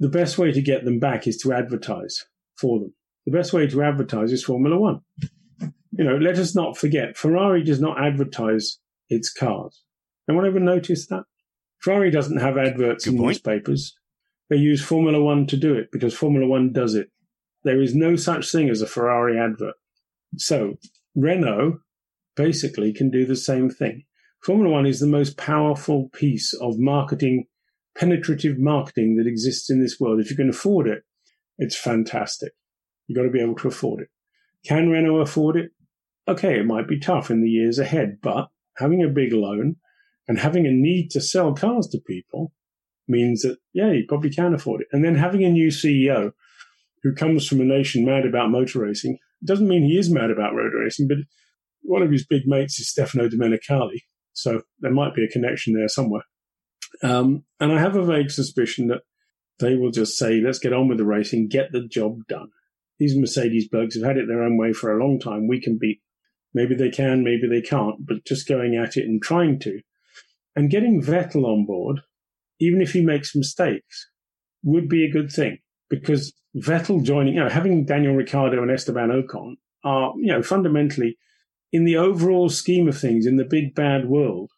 the best way to get them back is to advertise for them. The best way to advertise is Formula One. You know, let us not forget, Ferrari does not advertise its cars. No one ever noticed that? Ferrari doesn't have adverts Good in point. newspapers. They use Formula One to do it because Formula One does it. There is no such thing as a Ferrari advert. So Renault basically can do the same thing. Formula One is the most powerful piece of marketing, penetrative marketing that exists in this world. If you can afford it, it's fantastic. You've got to be able to afford it. Can Renault afford it? Okay, it might be tough in the years ahead, but having a big loan and having a need to sell cars to people means that, yeah, you probably can afford it. And then having a new C E O who comes from a nation mad about motor racing, doesn't mean he is mad about road racing, but one of his big mates is Stefano Domenicali. So there might be a connection there somewhere. Um, and I have a vague suspicion that they will just say, let's get on with the racing, get the job done. These Mercedes blokes have had it their own way for a long time. We can beat. Maybe they can, maybe they can't, but just going at it and trying to. And getting Vettel on board, even if he makes mistakes, would be a good thing. Because Vettel joining, you know, having Daniel Ricciardo and Esteban Ocon are, you know, fundamentally, in the overall scheme of things, in the big bad world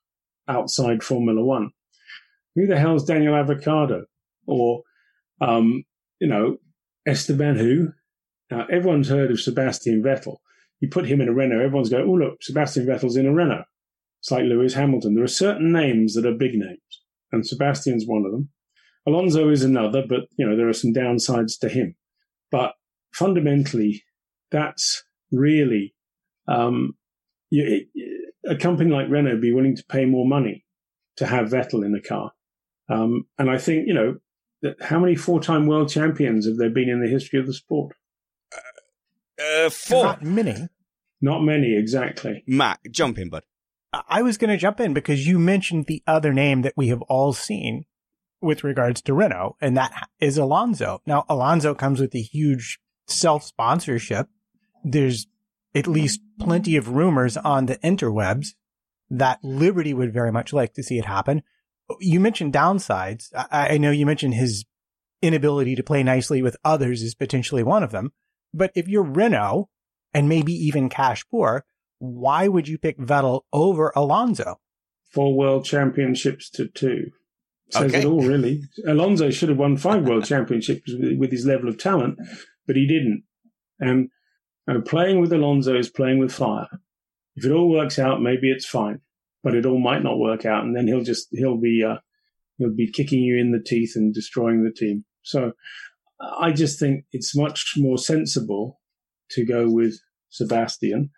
outside Formula One, who the hell's Daniel Avocado or, um, you know, Esteban who? Now, everyone's heard of Sebastian Vettel. You put him in a Renault, everyone's going, oh, look, Sebastian Vettel's in a Renault. It's like Lewis Hamilton. There are certain names that are big names, and Sebastian's one of them. Alonso is another, but, you know, there are some downsides to him. But fundamentally, that's really um You, a company like Renault would be willing to pay more money to have Vettel in the car. Um, and I think, you know, that how many four-time world champions have there been in the history of the sport? Uh, uh, four. Not many. Not many, exactly. Matt, jump in, bud. I was going to jump in because you mentioned the other name that we have all seen with regards to Renault, and that is Alonso. Now, Alonso comes with a huge self-sponsorship. There's at least plenty of rumors on the interwebs that Liberty would very much like to see it happen. You mentioned downsides. I, I know you mentioned his inability to play nicely with others is potentially one of them. But if you're Renault and maybe even cash poor, why would you pick Vettel over Alonso? Four world championships to two. Says okay. It all, really. Alonso should have won five world championships with his level of talent, but he didn't. And And playing with Alonso is playing with fire. If it all works out, maybe it's fine, but it all might not work out, and then he'll just he'll be uh, he'll be kicking you in the teeth and destroying the team. So I just think it's much more sensible to go with Sebastian.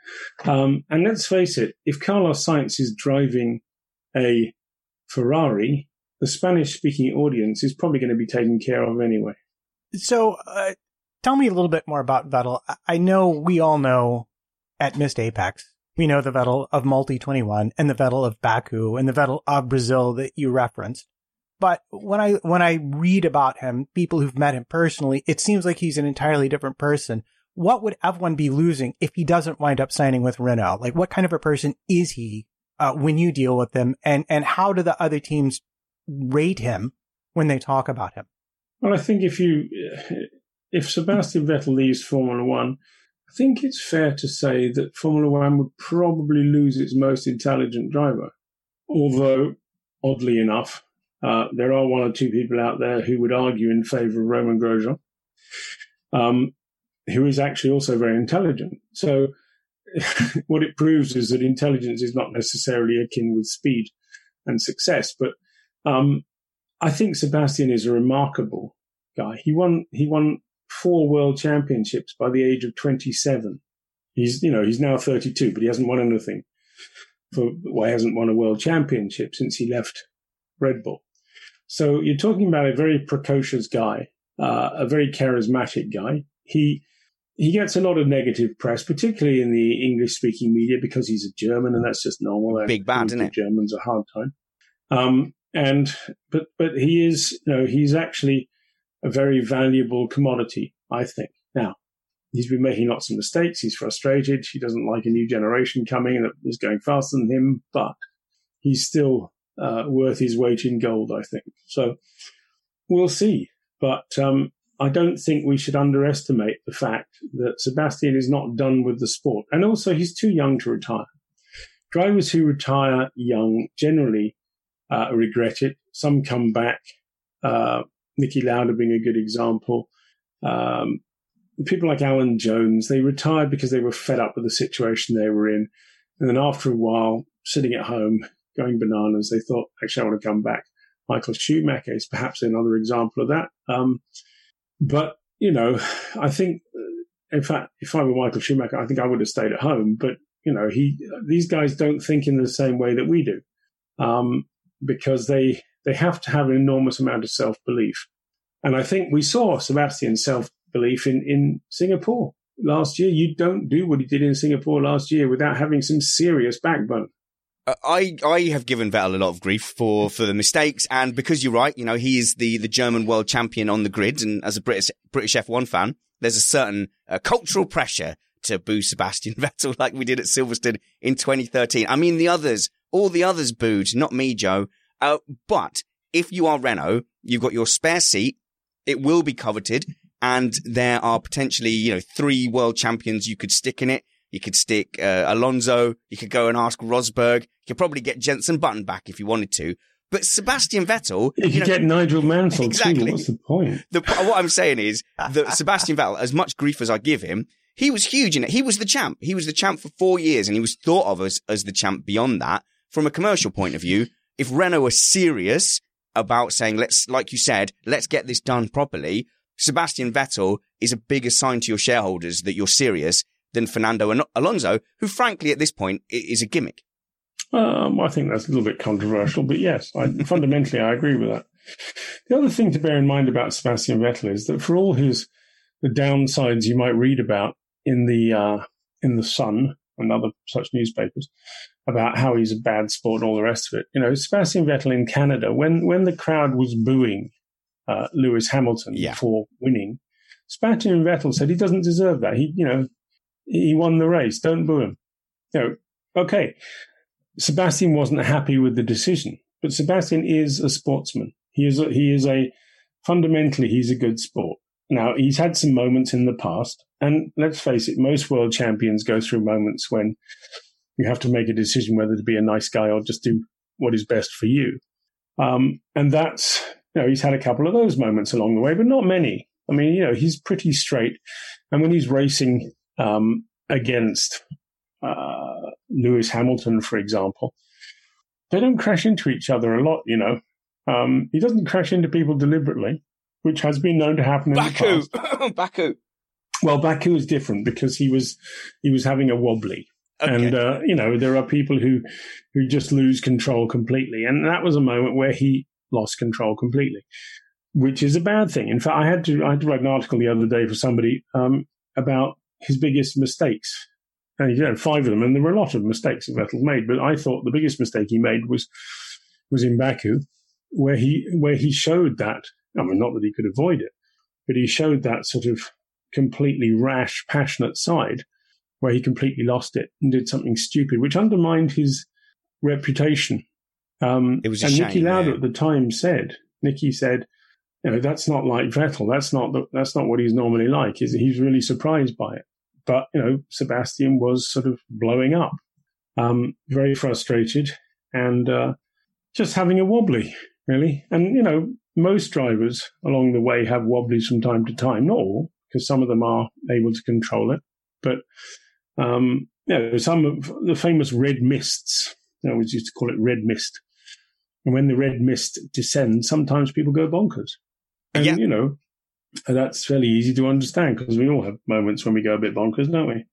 Um, and let's face it, if Carlos Sainz is driving a Ferrari, the Spanish-speaking audience is probably going to be taken care of anyway. So. Uh- Tell me a little bit more about Vettel. I know we all know at Missed Apex, we know the Vettel of Multi twenty-one and the Vettel of Baku and the Vettel of Brazil that you referenced. But when I when I read about him, people who've met him personally, it seems like he's an entirely different person. What would F one be losing if he doesn't wind up signing with Renault? Like, what kind of a person is he uh, when you deal with him? And, and how do the other teams rate him when they talk about him? Well, I think if you... Uh... If Sebastian Vettel leaves Formula One, I think it's fair to say that Formula One would probably lose its most intelligent driver. Although, oddly enough, uh, there are one or two people out there who would argue in favor of Romain Grosjean, um, who is actually also very intelligent. So what it proves is that intelligence is not necessarily akin with speed and success. But um, I think Sebastian is a remarkable guy. He won. He won. Four world championships by the age of twenty-seven. He's, you know, he's now thirty-two, but he hasn't won anything. For well, he hasn't won a world championship since he left Red Bull. So you're talking about a very precocious guy, uh, a very charismatic guy. He he gets a lot of negative press, particularly in the English-speaking media, because he's a German, and that's just normal. Big bad, isn't it? Germans a hard time. Um, and but but he is, you know, he's actually a very valuable commodity, I think. Now, he's been making lots of mistakes. He's frustrated. He doesn't like a new generation coming that is going faster than him, but he's still uh, worth his weight in gold, I think. So we'll see. But um, I don't think we should underestimate the fact that Sebastian is not done with the sport. And also, he's too young to retire. Drivers who retire young generally uh, regret it. Some come back. Uh, Niki Lauda being a good example. Um, people like Alan Jones, they retired because they were fed up with the situation they were in. And then after a while, sitting at home, going bananas, they thought, actually, I want to come back. Michael Schumacher is perhaps another example of that. Um, but, you know, I think, in fact, if I were Michael Schumacher, I think I would have stayed at home. But, you know, he these guys don't think in the same way that we do, um, because they they have to have an enormous amount of self-belief. And I think we saw Sebastian's self-belief in, in Singapore last year. You don't do what he did in Singapore last year without having some serious backbone. I, I have given Vettel a lot of grief for, for the mistakes, and because you're right, you know, he is the, the German world champion on the grid, and as a British British F one fan, there's a certain uh, cultural pressure to boo Sebastian Vettel like we did at Silverstone in twenty thirteen. I mean, the others, all the others booed, not me, Joe. Uh, but if you are Renault, you've got your spare seat, it will be coveted, and there are potentially, you know, three world champions you could stick in it. You could stick uh, Alonso. You could go and ask Rosberg. You could probably get Jenson Button back if you wanted to. But Sebastian Vettel... You, you could know, get Nigel Mansell. Exactly. Too. What's the point? The, what I'm saying is that Sebastian Vettel, as much grief as I give him, he was huge in it. He was the champ. He was the champ for four years, and he was thought of as, as the champ beyond that. From a commercial point of view, if Renault are serious about saying, let's, like you said, let's get this done properly, Sebastian Vettel is a bigger sign to your shareholders that you're serious than Fernando Alonso, who, frankly, at this point, is a gimmick. Um, I think that's a little bit controversial, but yes, I, fundamentally, I agree with that. The other thing to bear in mind about Sebastian Vettel is that for all his the downsides you might read about in the uh, in the Sun and other such newspapers about how he's a bad sport and all the rest of it, you know, Sebastian Vettel in Canada, when when the crowd was booing uh, Lewis Hamilton yeah. for winning, Sebastian Vettel said he doesn't deserve that. He, you know. He won the race. Don't boo him. You know, okay, Sebastian wasn't happy with the decision, but Sebastian is a sportsman. He is a, he is a fundamentally he's a good sport. Now, he's had some moments in the past, and let's face it, most world champions go through moments when you have to make a decision whether to be a nice guy or just do what is best for you. Um, and that's, you know, he's had a couple of those moments along the way, but not many. I mean, you know, he's pretty straight, and when he's racing Um, against uh, Lewis Hamilton, for example, they don't crash into each other a lot, you know. Um, he doesn't crash into people deliberately, which has been known to happen in Baku. the past. Baku. Well, Baku is different because he was he was having a wobbly. Okay. And, uh, you know, there are people who, who just lose control completely. And that was a moment where he lost control completely, which is a bad thing. In fact, I had to, I had to write an article the other day for somebody um, about his biggest mistakes, and you know, five of them, and there were a lot of mistakes that Vettel made, but I thought the biggest mistake he made was was in Baku, where he where he showed that, I mean, not that he could avoid it, but he showed that sort of completely rash, passionate side where he completely lost it and did something stupid, which undermined his reputation. Um, it was a and shame, Niki Lauda yeah. at the time said, Niki said, you know, that's not like Vettel. That's not the, that's not what he's normally like. Is he's really surprised by it? But you know, Sebastian was sort of blowing up, um, very frustrated, and uh, just having a wobbly, really. And you know, most drivers along the way have wobblies from time to time. Not all, because some of them are able to control it. But um, you know, some of the famous red mists. I always used to call it red mist. And when the red mist descends, sometimes people go bonkers. And, yeah. you know, that's fairly easy to understand because we all have moments when we go a bit bonkers, don't we?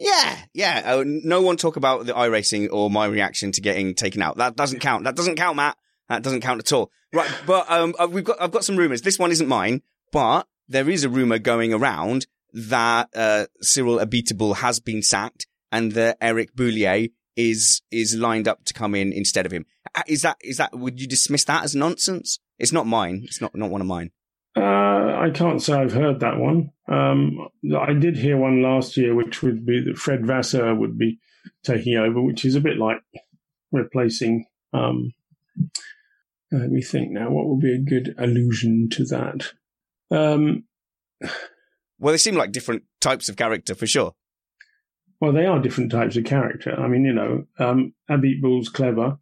Yeah, yeah. Uh, no one talk about the iRacing or my reaction to getting taken out. That doesn't count. That doesn't count, Matt. That doesn't count at all. Right, but um, we've got I've got some rumours. This one isn't mine, but there is a rumour going around that uh, Cyril Abiteboul has been sacked and that Eric Boulier is is lined up to come in instead of him. Is that is that? Would you dismiss that as nonsense? It's not mine. It's not not one of mine. Uh, I can't say I've heard that one. Um, I did hear one last year, which would be that Fred Vasseur would be taking over, which is a bit like replacing. Um, let me think now. What would be a good allusion to that? Um, well, they seem like different types of character for sure. Well, they are different types of character. I mean, you know, um, Abiteboul's clever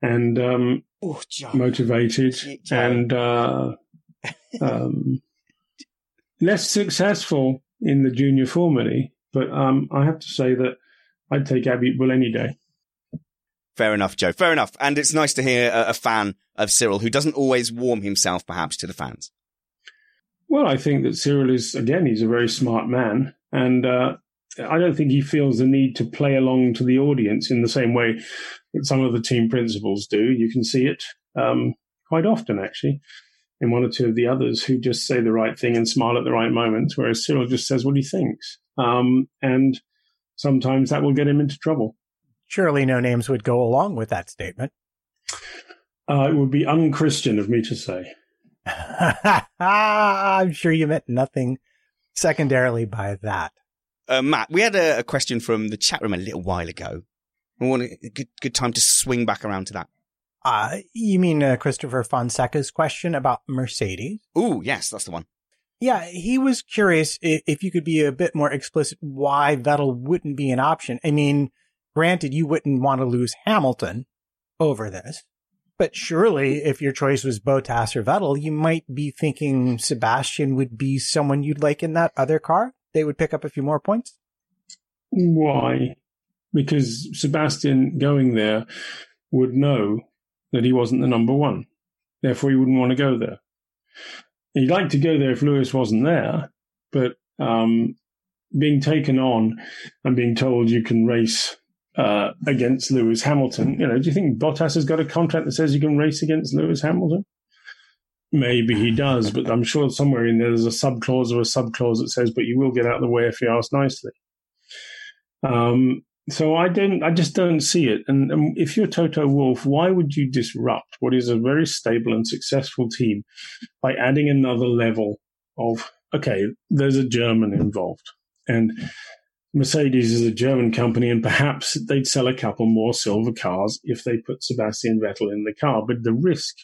and um, oh, motivated and uh, um, less successful in the junior formally. But um, I have to say that I'd take Abiteboul any day. Fair enough, Joe. Fair enough. And it's nice to hear a, a fan of Cyril who doesn't always warm himself, perhaps, to the fans. Well, I think that Cyril is, again, he's a very smart man. And uh, I don't think he feels the need to play along to the audience in the same way that some of the team principals do. You can see it um, quite often, actually, in one or two of the others who just say the right thing and smile at the right moments, whereas Cyril just says what he thinks. Um, and sometimes that will get him into trouble. Surely no names would go along with that statement. Uh, it would be unchristian of me to say. I'm sure you meant nothing secondarily by that. Uh, Matt, we had a, a question from the chat room a little while ago. We want a good, good time to swing back around to that. Uh, you mean uh, Christopher Fonseca's question about Mercedes? Ooh, yes, that's the one. Yeah, he was curious if, if you could be a bit more explicit why Vettel wouldn't be an option. I mean, granted, you wouldn't want to lose Hamilton over this. But surely, if your choice was Bottas or Vettel, you might be thinking Sebastian would be someone you'd like in that other car. They would pick up a few more points. Why? Because Sebastian going there would know that he wasn't the number one. Therefore, he wouldn't want to go there. He'd like to go there if Lewis wasn't there. But um, being taken on and being told you can race Uh, against Lewis Hamilton. You know, do you think Bottas has got a contract that says you can race against Lewis Hamilton? Maybe he does, but I'm sure somewhere in there there's a subclause or a subclause that says, but you will get out of the way if you ask nicely. Um, so I don't, I just don't see it. And, and if you're Toto Wolff, why would you disrupt what is a very stable and successful team by adding another level of, okay, there's a German involved and Mercedes is a German company, and perhaps they'd sell a couple more silver cars if they put Sebastian Vettel in the car. But the risk,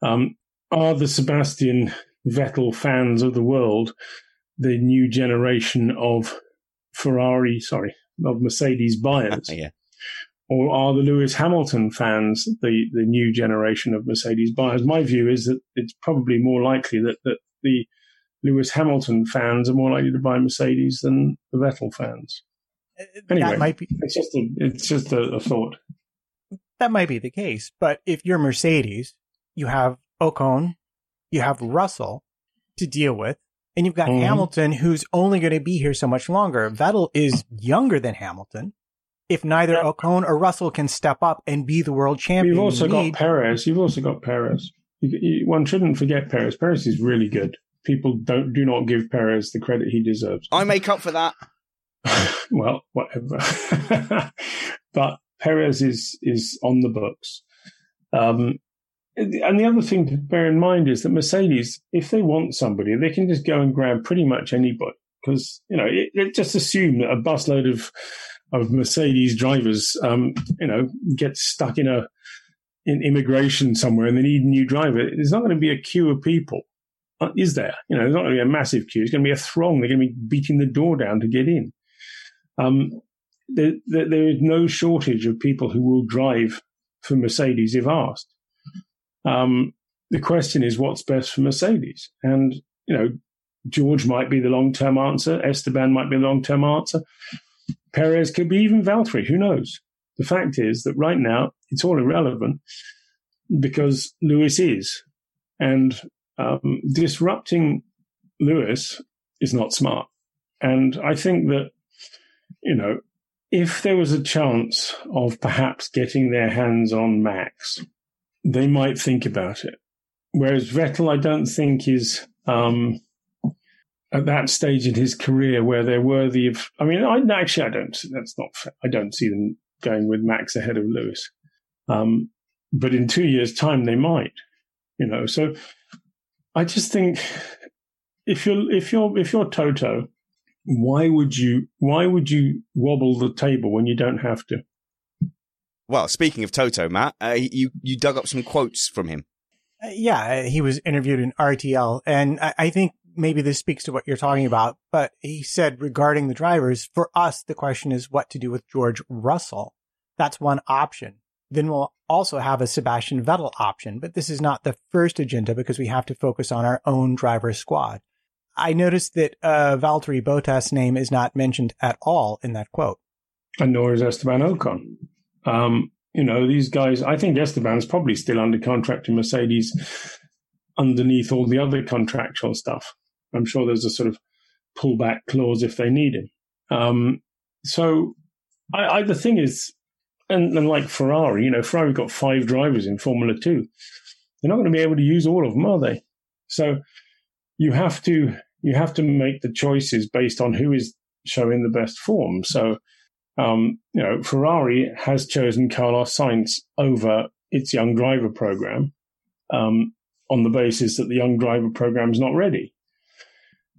um, are the Sebastian Vettel fans of the world the new generation of Ferrari, sorry, of Mercedes buyers? Yeah. Or are the Lewis Hamilton fans the, the new generation of Mercedes buyers? My view is that it's probably more likely that, that the Lewis Hamilton fans are more likely to buy Mercedes than the Vettel fans. Anyway, that might be, it's just, a, it's just a, a thought. That might be the case. But if you're Mercedes, you have Ocon, you have Russell to deal with, and you've got mm-hmm. Hamilton, who's only going to be here so much longer. Vettel is younger than Hamilton. If neither yeah. Ocon or Russell can step up and be the world champion. You've also got Perez. You've also got Perez. You, you, one shouldn't forget Perez. Perez is really good. People don't do not give Perez the credit he deserves. I make up for that. Well, whatever. But Perez is is on the books. Um, and the other thing to bear in mind is that Mercedes, if they want somebody, they can just go and grab pretty much anybody because you know it, it just assume that a busload of of Mercedes drivers, um, you know, get stuck in a in immigration somewhere and they need a new driver. There's not going to be a queue of people. Is there? You know, there's not going to be a massive queue. It's going to be a throng. They're going to be beating the door down to get in. Um, there, there, there is no shortage of people who will drive for Mercedes if asked. Um, the question is what's best for Mercedes? And, you know, George might be the long-term answer. Esteban might be the long-term answer. Perez could be even Valtteri. Who knows? The fact is that right now it's all irrelevant because Lewis is. And Um, disrupting Lewis is not smart. And I think that, you know, if there was a chance of perhaps getting their hands on Max, they might think about it. Whereas Vettel, I don't think is um, at that stage in his career where they're worthy of, I mean, I actually, I don't, that's not, I don't see them going with Max ahead of Lewis. Um, but in two years' time, they might, you know. So I just think if you're, if you're, if you're Toto, why would you, why would you wobble the table when you don't have to? Well, speaking of Toto, Matt, uh, you, you dug up some quotes from him. Yeah, he was interviewed in R T L, and I, I think maybe this speaks to what you're talking about, but he said regarding the drivers, for us, the question is what to do with George Russell. That's one option. Then we'll also have a Sebastian Vettel option, but this is not the first agenda because we have to focus on our own driver squad. I noticed that uh, Valtteri Bottas' name is not mentioned at all in that quote. And nor is Esteban Ocon. Um, you know, these guys, I think Esteban's probably still under contract to Mercedes underneath all the other contractual stuff. I'm sure there's a sort of pullback clause if they need him. Um, so I, I, the thing is, and, and like Ferrari, you know, Ferrari got five drivers in Formula Two. They're not going to be able to use all of them, are they? So you have to, you have to make the choices based on who is showing the best form. So, Um, you know, Ferrari has chosen Carlos Sainz over its young driver program um, on the basis that the young driver program's not ready.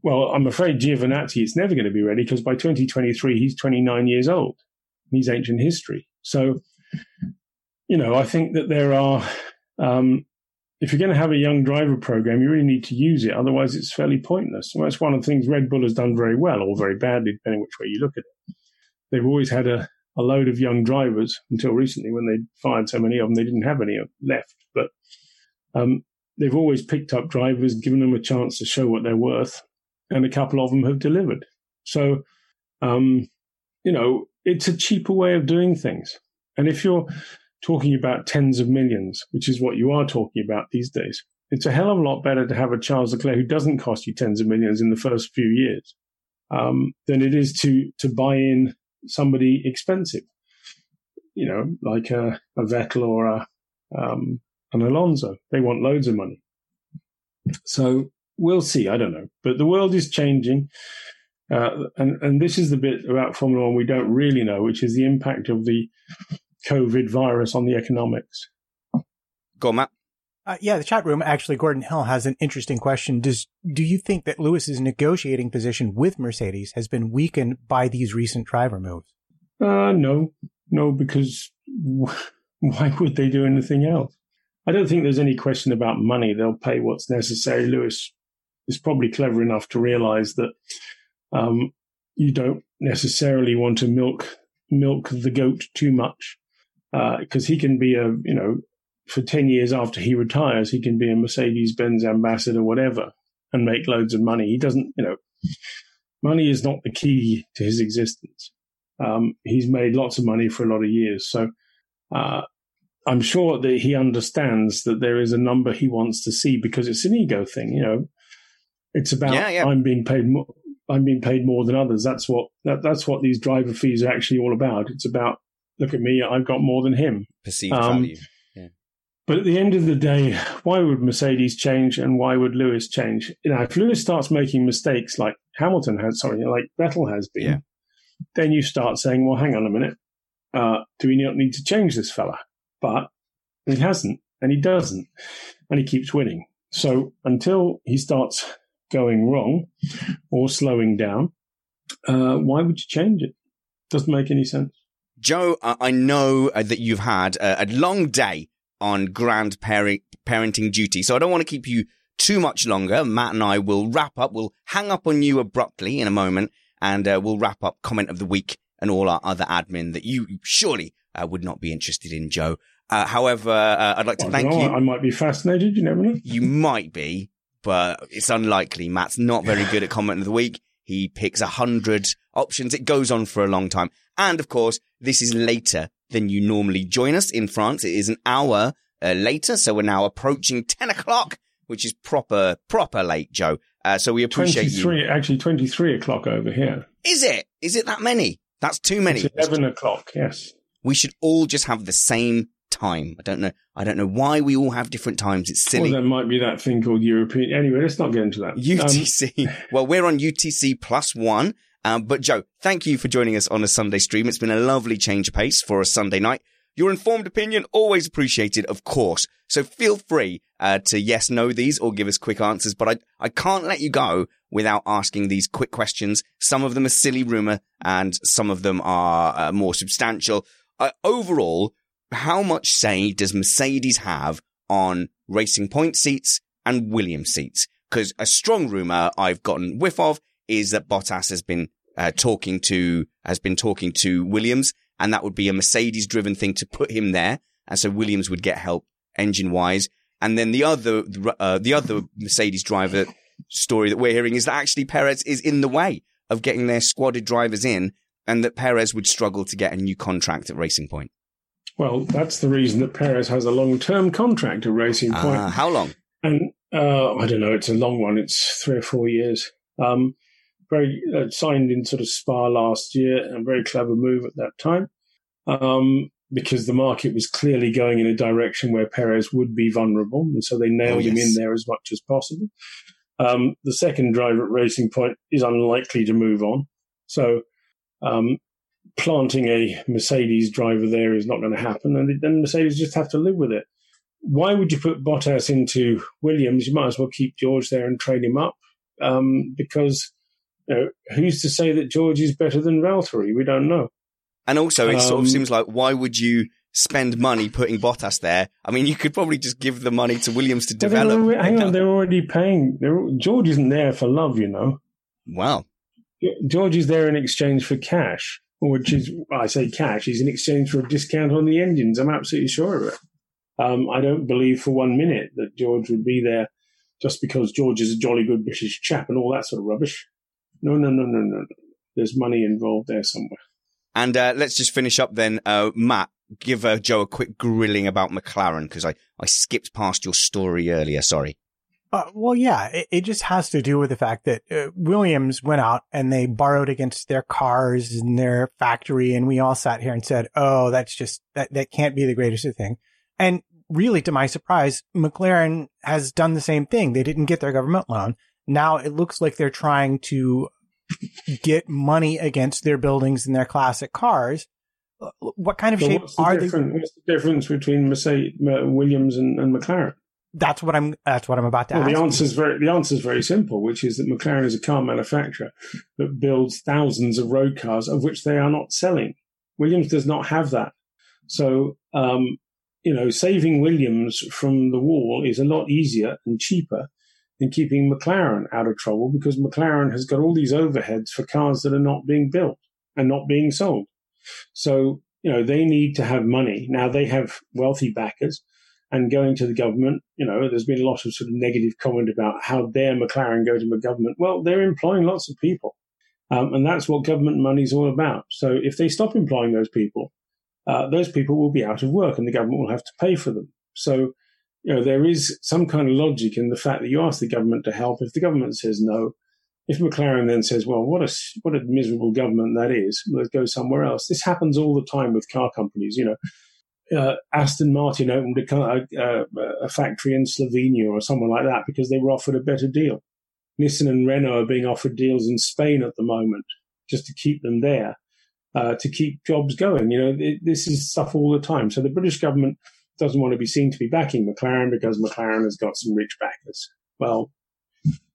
Well, I'm afraid Giovinazzi is never going to be ready because by twenty twenty-three, he's twenty-nine years old. He's ancient history. So, you know, I think that there are, um, if you're going to have a young driver program, you really need to use it. Otherwise, it's fairly pointless. And that's one of the things Red Bull has done very well or very badly, depending which way you look at it. They've always had a, a load of young drivers until recently when they fired so many of them, they didn't have any left. But um, they've always picked up drivers, given them a chance to show what they're worth, and a couple of them have delivered. So, um, you know, it's a cheaper way of doing things. And if you're talking about tens of millions, which is what you are talking about these days, it's a hell of a lot better to have a Charles Leclerc who doesn't cost you tens of millions in the first few years um, than it is to to buy in somebody expensive, you know, like a, a Vettel or a, um, an Alonso. They want loads of money. So we'll see. I don't know. But the world is changing. Uh, and, and this is the bit about Formula One we don't really know, which is the impact of the COVID virus on the economics. Go on, Matt. Uh, yeah, the chat room, actually, Gordon Hill has an interesting question. Does, do you think that Lewis's negotiating position with Mercedes has been weakened by these recent driver moves? Uh, no, no, because wh- why would they do anything else? I don't think there's any question about money. They'll pay what's necessary. Lewis is probably clever enough to realize that um, you don't necessarily want to milk milk the goat too much because uh, he can be a, you know, for ten years after he retires, he can be a Mercedes-Benz ambassador, whatever, and make loads of money. He doesn't, you know, money is not the key to his existence. Um, he's made lots of money for a lot of years. So uh, I'm sure that he understands that there is a number he wants to see because it's an ego thing, you know. It's about yeah, yeah. I'm being paid more, I'm being paid more than others. That's what that, that's what these driver fees are actually all about. It's about, look at me, I've got more than him. Perceived um, value. But at the end of the day, why would Mercedes change and why would Lewis change? You know, if Lewis starts making mistakes like Hamilton has, sorry, like Vettel has been, yeah. then you start saying, well, hang on a minute. Uh, do we not need to change this fella? But he hasn't, and he doesn't, and he keeps winning. So until he starts going wrong or slowing down, uh, why would you change it? Doesn't make any sense. Joe, I know that you've had a long day on grand parenting duty. So I don't want to keep you too much longer. Matt and I will wrap up. We'll hang up on you abruptly in a moment, and uh, we'll wrap up comment of the week and all our other admin that you surely uh, would not be interested in, Joe. Uh, however, uh, I'd like to well, thank no, you. I might be fascinated, you never know. You might be, but it's unlikely. Matt's not very good at comment of the week. He picks a hundred options. It goes on for a long time. And of course, this is later than you normally join us in France. It is an hour uh, later. So we're now approaching ten o'clock, which is proper, proper late, Joe. Uh, so we appreciate you. Actually, twenty-three o'clock over here. Is it? Is it that many? That's too many. It's eleven o'clock, yes. We should all just have the same time. I don't know. I don't know why we all have different times. It's silly. Well, there might be that thing called European. Anyway, let's not get into that. U T C. Um... Well, we're on U T C plus one. Um, but Joe, thank you for joining us on a Sunday stream. It's been a lovely change of pace for a Sunday night. Your informed opinion, always appreciated, of course. So feel free uh, to yes, no these or give us quick answers. But I, I can't let you go without asking these quick questions. Some of them are silly rumour and some of them are uh, more substantial. Uh, overall, how much say does Mercedes have on Racing Point seats and Williams seats? Because a strong rumour I've gotten whiff of is that Bottas has been uh, talking to has been talking to Williams, and that would be a Mercedes-driven thing to put him there, and so Williams would get help engine-wise. And then the other uh, the other Mercedes driver story that we're hearing is that actually Perez is in the way of getting their squadded drivers in, and that Perez would struggle to get a new contract at Racing Point. Well, that's the reason that Perez has a long-term contract at Racing Point. Uh, how long? And uh, I don't know. It's a long one. It's three or four years. Um, very uh, signed in sort of Spa last year, and very clever move at that time, um, because the market was clearly going in a direction where Perez would be vulnerable, and so they nailed oh, yes. him in there as much as possible. Um, the second driver at Racing Point is unlikely to move on, so um, planting a Mercedes driver there is not going to happen, and then Mercedes just have to live with it. Why would you put Bottas into Williams? You might as well keep George there and train him up, um, because you know, who's to say that George is better than Valtteri? We don't know. And also, it um, sort of seems like, why would you spend money putting Bottas there? I mean, you could probably just give the money to Williams to develop. Already, hang on, they're already paying. They're, George isn't there for love, you know. Wow. George is there in exchange for cash, which is, I say cash, he's in exchange for a discount on the engines. I'm absolutely sure of it. Um, I don't believe for one minute that George would be there just because George is a jolly good British chap and all that sort of rubbish. No, no, no, no, no. There's money involved there somewhere. And uh, let's just finish up then. Uh, Matt, give uh, Joe a quick grilling about McLaren, because I, I skipped past your story earlier. Sorry. Uh, well, yeah, it, it just has to do with the fact that uh, Williams went out and they borrowed against their cars and their factory. And we all sat here and said, oh, that's just that, that can't be the greatest thing. And really, to my surprise, McLaren has done the same thing. They didn't get their government loan. Now it looks like they're trying to get money against their buildings and their classic cars. What kind of so shape what's the are difference, they? What's the difference between Mercedes, Williams and, and McLaren? That's what I'm. That's what I'm about to well, ask. The answer is very. The answer is very simple, which is that McLaren is a car manufacturer that builds thousands of road cars, of which they are not selling. Williams does not have that. So, um, you know, saving Williams from the wall is a lot easier and cheaper in keeping McLaren out of trouble, because McLaren has got all these overheads for cars that are not being built and not being sold. So, you know, they need to have money. Now, they have wealthy backers, and going to the government, you know, there's been a lot of sort of negative comment about how dare McLaren go to the government. Well, they're employing lots of people, um, and that's what government money is all about. So if they stop employing those people, uh, those people will be out of work and the government will have to pay for them. So, you know, there is some kind of logic in the fact that you ask the government to help. If the government says no, if McLaren then says, well, what a, what a miserable government that is, let's go somewhere else. This happens all the time with car companies. You know, uh, Aston Martin opened a, uh, a factory in Slovenia or somewhere like that because they were offered a better deal. Nissan and Renault are being offered deals in Spain at the moment just to keep them there, uh, to keep jobs going. You know, it, this is stuff all the time. So the British government doesn't want to be seen to be backing McLaren because McLaren has got some rich backers. Well,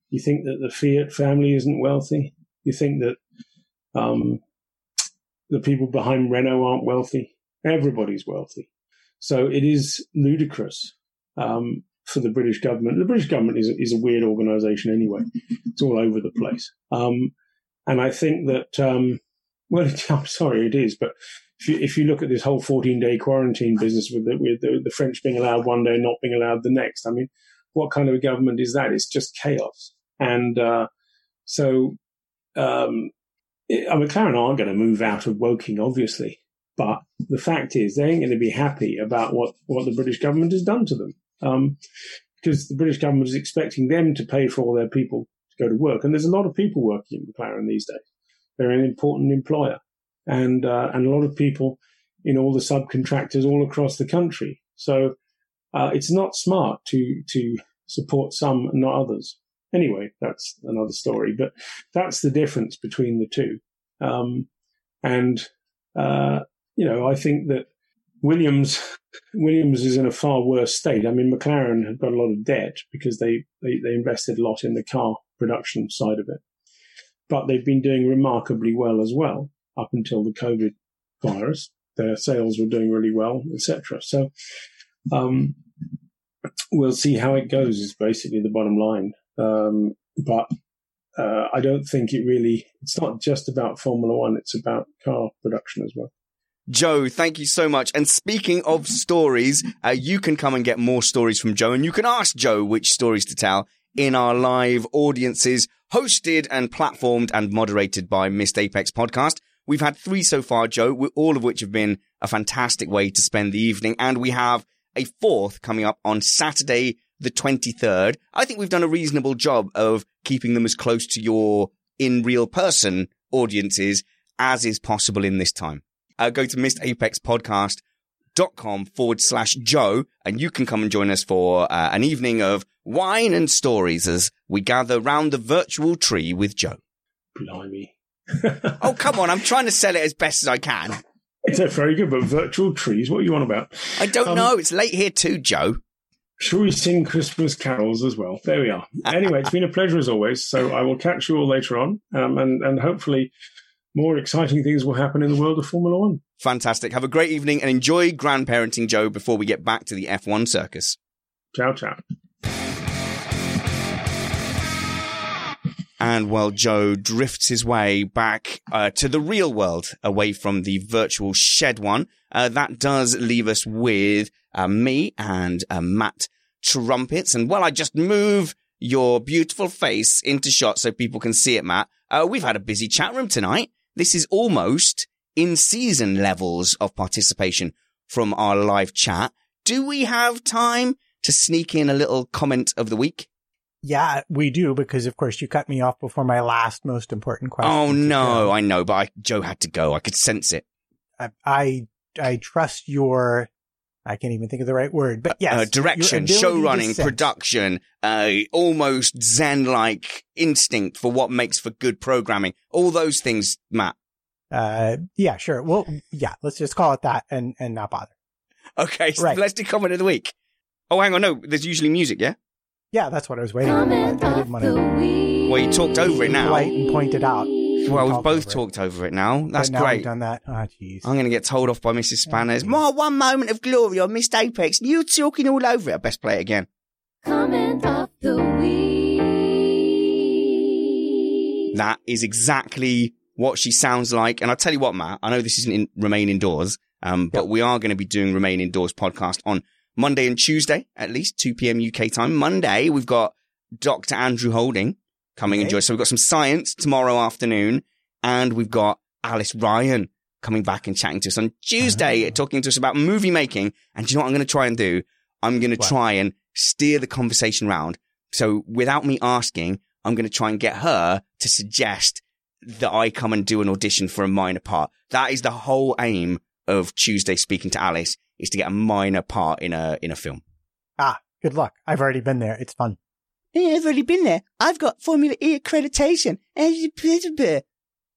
you think that the Fiat family isn't wealthy? You think that um, the people behind Renault aren't wealthy? Everybody's wealthy. So it is ludicrous um, for the British government. The British government is, is a weird organisation anyway. It's all over the place. Um, and I think that, um, well, I'm sorry, it is, but If you, if you look at this whole fourteen-day quarantine business with, the, with the, the French being allowed one day and not being allowed the next, I mean, what kind of a government is that? It's just chaos. And uh, so um, it, I mean, McLaren aren't going to move out of Woking, obviously. But the fact is they ain't going to be happy about what, what the British government has done to them, um, because the British government is expecting them to pay for all their people to go to work. And there's a lot of people working in McLaren these days. They're an important employer. And uh, and a lot of people in all the subcontractors all across the country. So uh, it's not smart to to support some and not others. Anyway, that's another story, but that's the difference between the two. Um, and, uh, you know, I think that Williams Williams is in a far worse state. I mean, McLaren had got a lot of debt because they, they, they invested a lot in the car production side of it. But they've been doing remarkably well as well up until the COVID virus. Their sales were doing really well, et cetera. So um, we'll see how it goes is basically the bottom line. Um, but uh, I don't think it really – it's not just about Formula One. It's about car production as well. Joe, thank you so much. And speaking of stories, uh, you can come and get more stories from Joe, and you can ask Joe which stories to tell in our live audiences, hosted and platformed and moderated by Missed Apex Podcast. We've had three so far, Joe, all of which have been a fantastic way to spend the evening. And we have a fourth coming up on Saturday, the twenty-third. I think we've done a reasonable job of keeping them as close to your in-real-person audiences as is possible in this time. Uh, go to missedapexpodcast.com forward slash Joe, and you can come and join us for uh, an evening of wine and stories as we gather round the virtual tree with Joe. Blimey. Oh, come on. I'm trying to sell it as best as I can. It's a very good, but virtual trees, what are you on about? I don't um, know. It's late here too, Joe. Shall we sing Christmas carols as well? There we are. Anyway, it's been a pleasure as always. So I will catch you all later on, um, and, and hopefully more exciting things will happen in the world of Formula One. Fantastic. Have a great evening and enjoy grandparenting, Joe, before we get back to the F one circus. Ciao, ciao. And while Joe drifts his way back uh, to the real world, away from the virtual shed one, uh, that does leave us with uh, me and uh, Matt Trumpets. And while I just move your beautiful face into shot so people can see it, Matt, uh, we've had a busy chat room tonight. This is almost in-season levels of participation from our live chat. Do we have time to sneak in a little comment of the week? Yeah, we do, because, of course, you cut me off before my last most important question. Oh, no, I know, but I, Joe had to go. I could sense it. I I, I trust your... I can't even think of the right word, but yes. Uh, direction, show running, production, uh, almost Zen-like instinct for what makes for good programming. All those things, Matt. Uh, yeah, sure. Well, yeah, let's just call it that and, and not bother. Okay, so right. Let's do comment of the week. Oh, hang on, no, there's usually music, yeah? Yeah, that's what I was waiting for. I didn't want to. Well, you talked over it now. Right, and pointed out. Well, we've both talked over it now. That's great. We've done that. Oh, jeez. I'm going to get told off by Missus Spanners. My one moment of glory on Missed Apex, and you're talking all over it. I best play it again. Comment of the week. That is exactly what she sounds like. And I'll tell you what, Matt, I know this isn't in Remain Indoors, um, but yep. we are going to be doing Remain Indoors podcast on Monday and Tuesday, at least two p.m. U K time. Monday, we've got Doctor Andrew Holding coming okay. and joining us. So we've got some science tomorrow afternoon, and we've got Alice Ryan coming back and chatting to us on Tuesday, oh. talking to us about movie making. And do you know what I'm going to try and do? I'm going to try and steer the conversation round. So without me asking, I'm going to try and get her to suggest that I come and do an audition for a minor part. That is the whole aim of Tuesday Speaking to Alice. Is to get a minor part in a in a film. Ah, good luck. I've already been there. It's fun. Hey, I've already been there. I've got Formula E accreditation.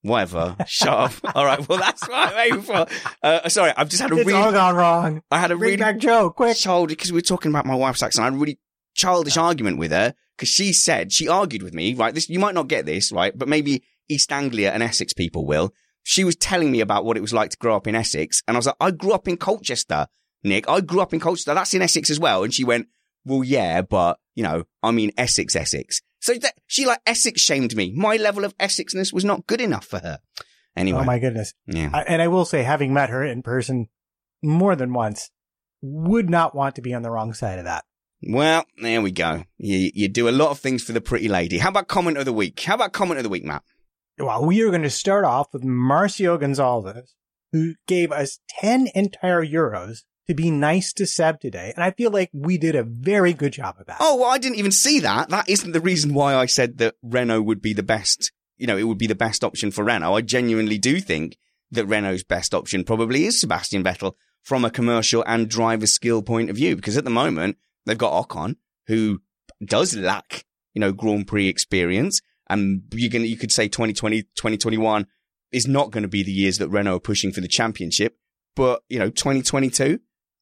Whatever. Shut up. All right. Well, that's what I'm aiming for. Uh, sorry, I've just had a it's really... It's all gone wrong. I had a Bring really... back Joe, quick. Childish, because we were talking about my wife's accent. I had a really childish oh. argument with her because she said... She argued with me, right? This You might not get this, right? But maybe East Anglia and Essex people will. She was telling me about what it was like to grow up in Essex. And I was like, I grew up in Colchester, Nick. I grew up in Colchester. That's in Essex as well. And she went, well, yeah, but, you know, I mean, Essex, Essex. So that, she like Essex shamed me. My level of Essexness was not good enough for her. Anyway. Oh, my goodness. Yeah. I, and I will say, having met her in person more than once, would not want to be on the wrong side of that. Well, there we go. You, you do a lot of things for the pretty lady. How about comment of the week? How about comment of the week, Matt? Well, we are going to start off with Marcio Gonzalez, who gave us ten entire euros to be nice to Seb today. And I feel like we did a very good job of that. Oh, well, I didn't even see that. That isn't the reason why I said that Renault would be the best. You know, it would be the best option for Renault. I genuinely do think that Renault's best option probably is Sebastian Vettel from a commercial and driver skill point of view, because at the moment they've got Ocon, who does lack, you know, Grand Prix experience. And you can, you could say twenty twenty, twenty twenty-one is not going to be the years that Renault are pushing for the championship. But, you know, twenty twenty-two,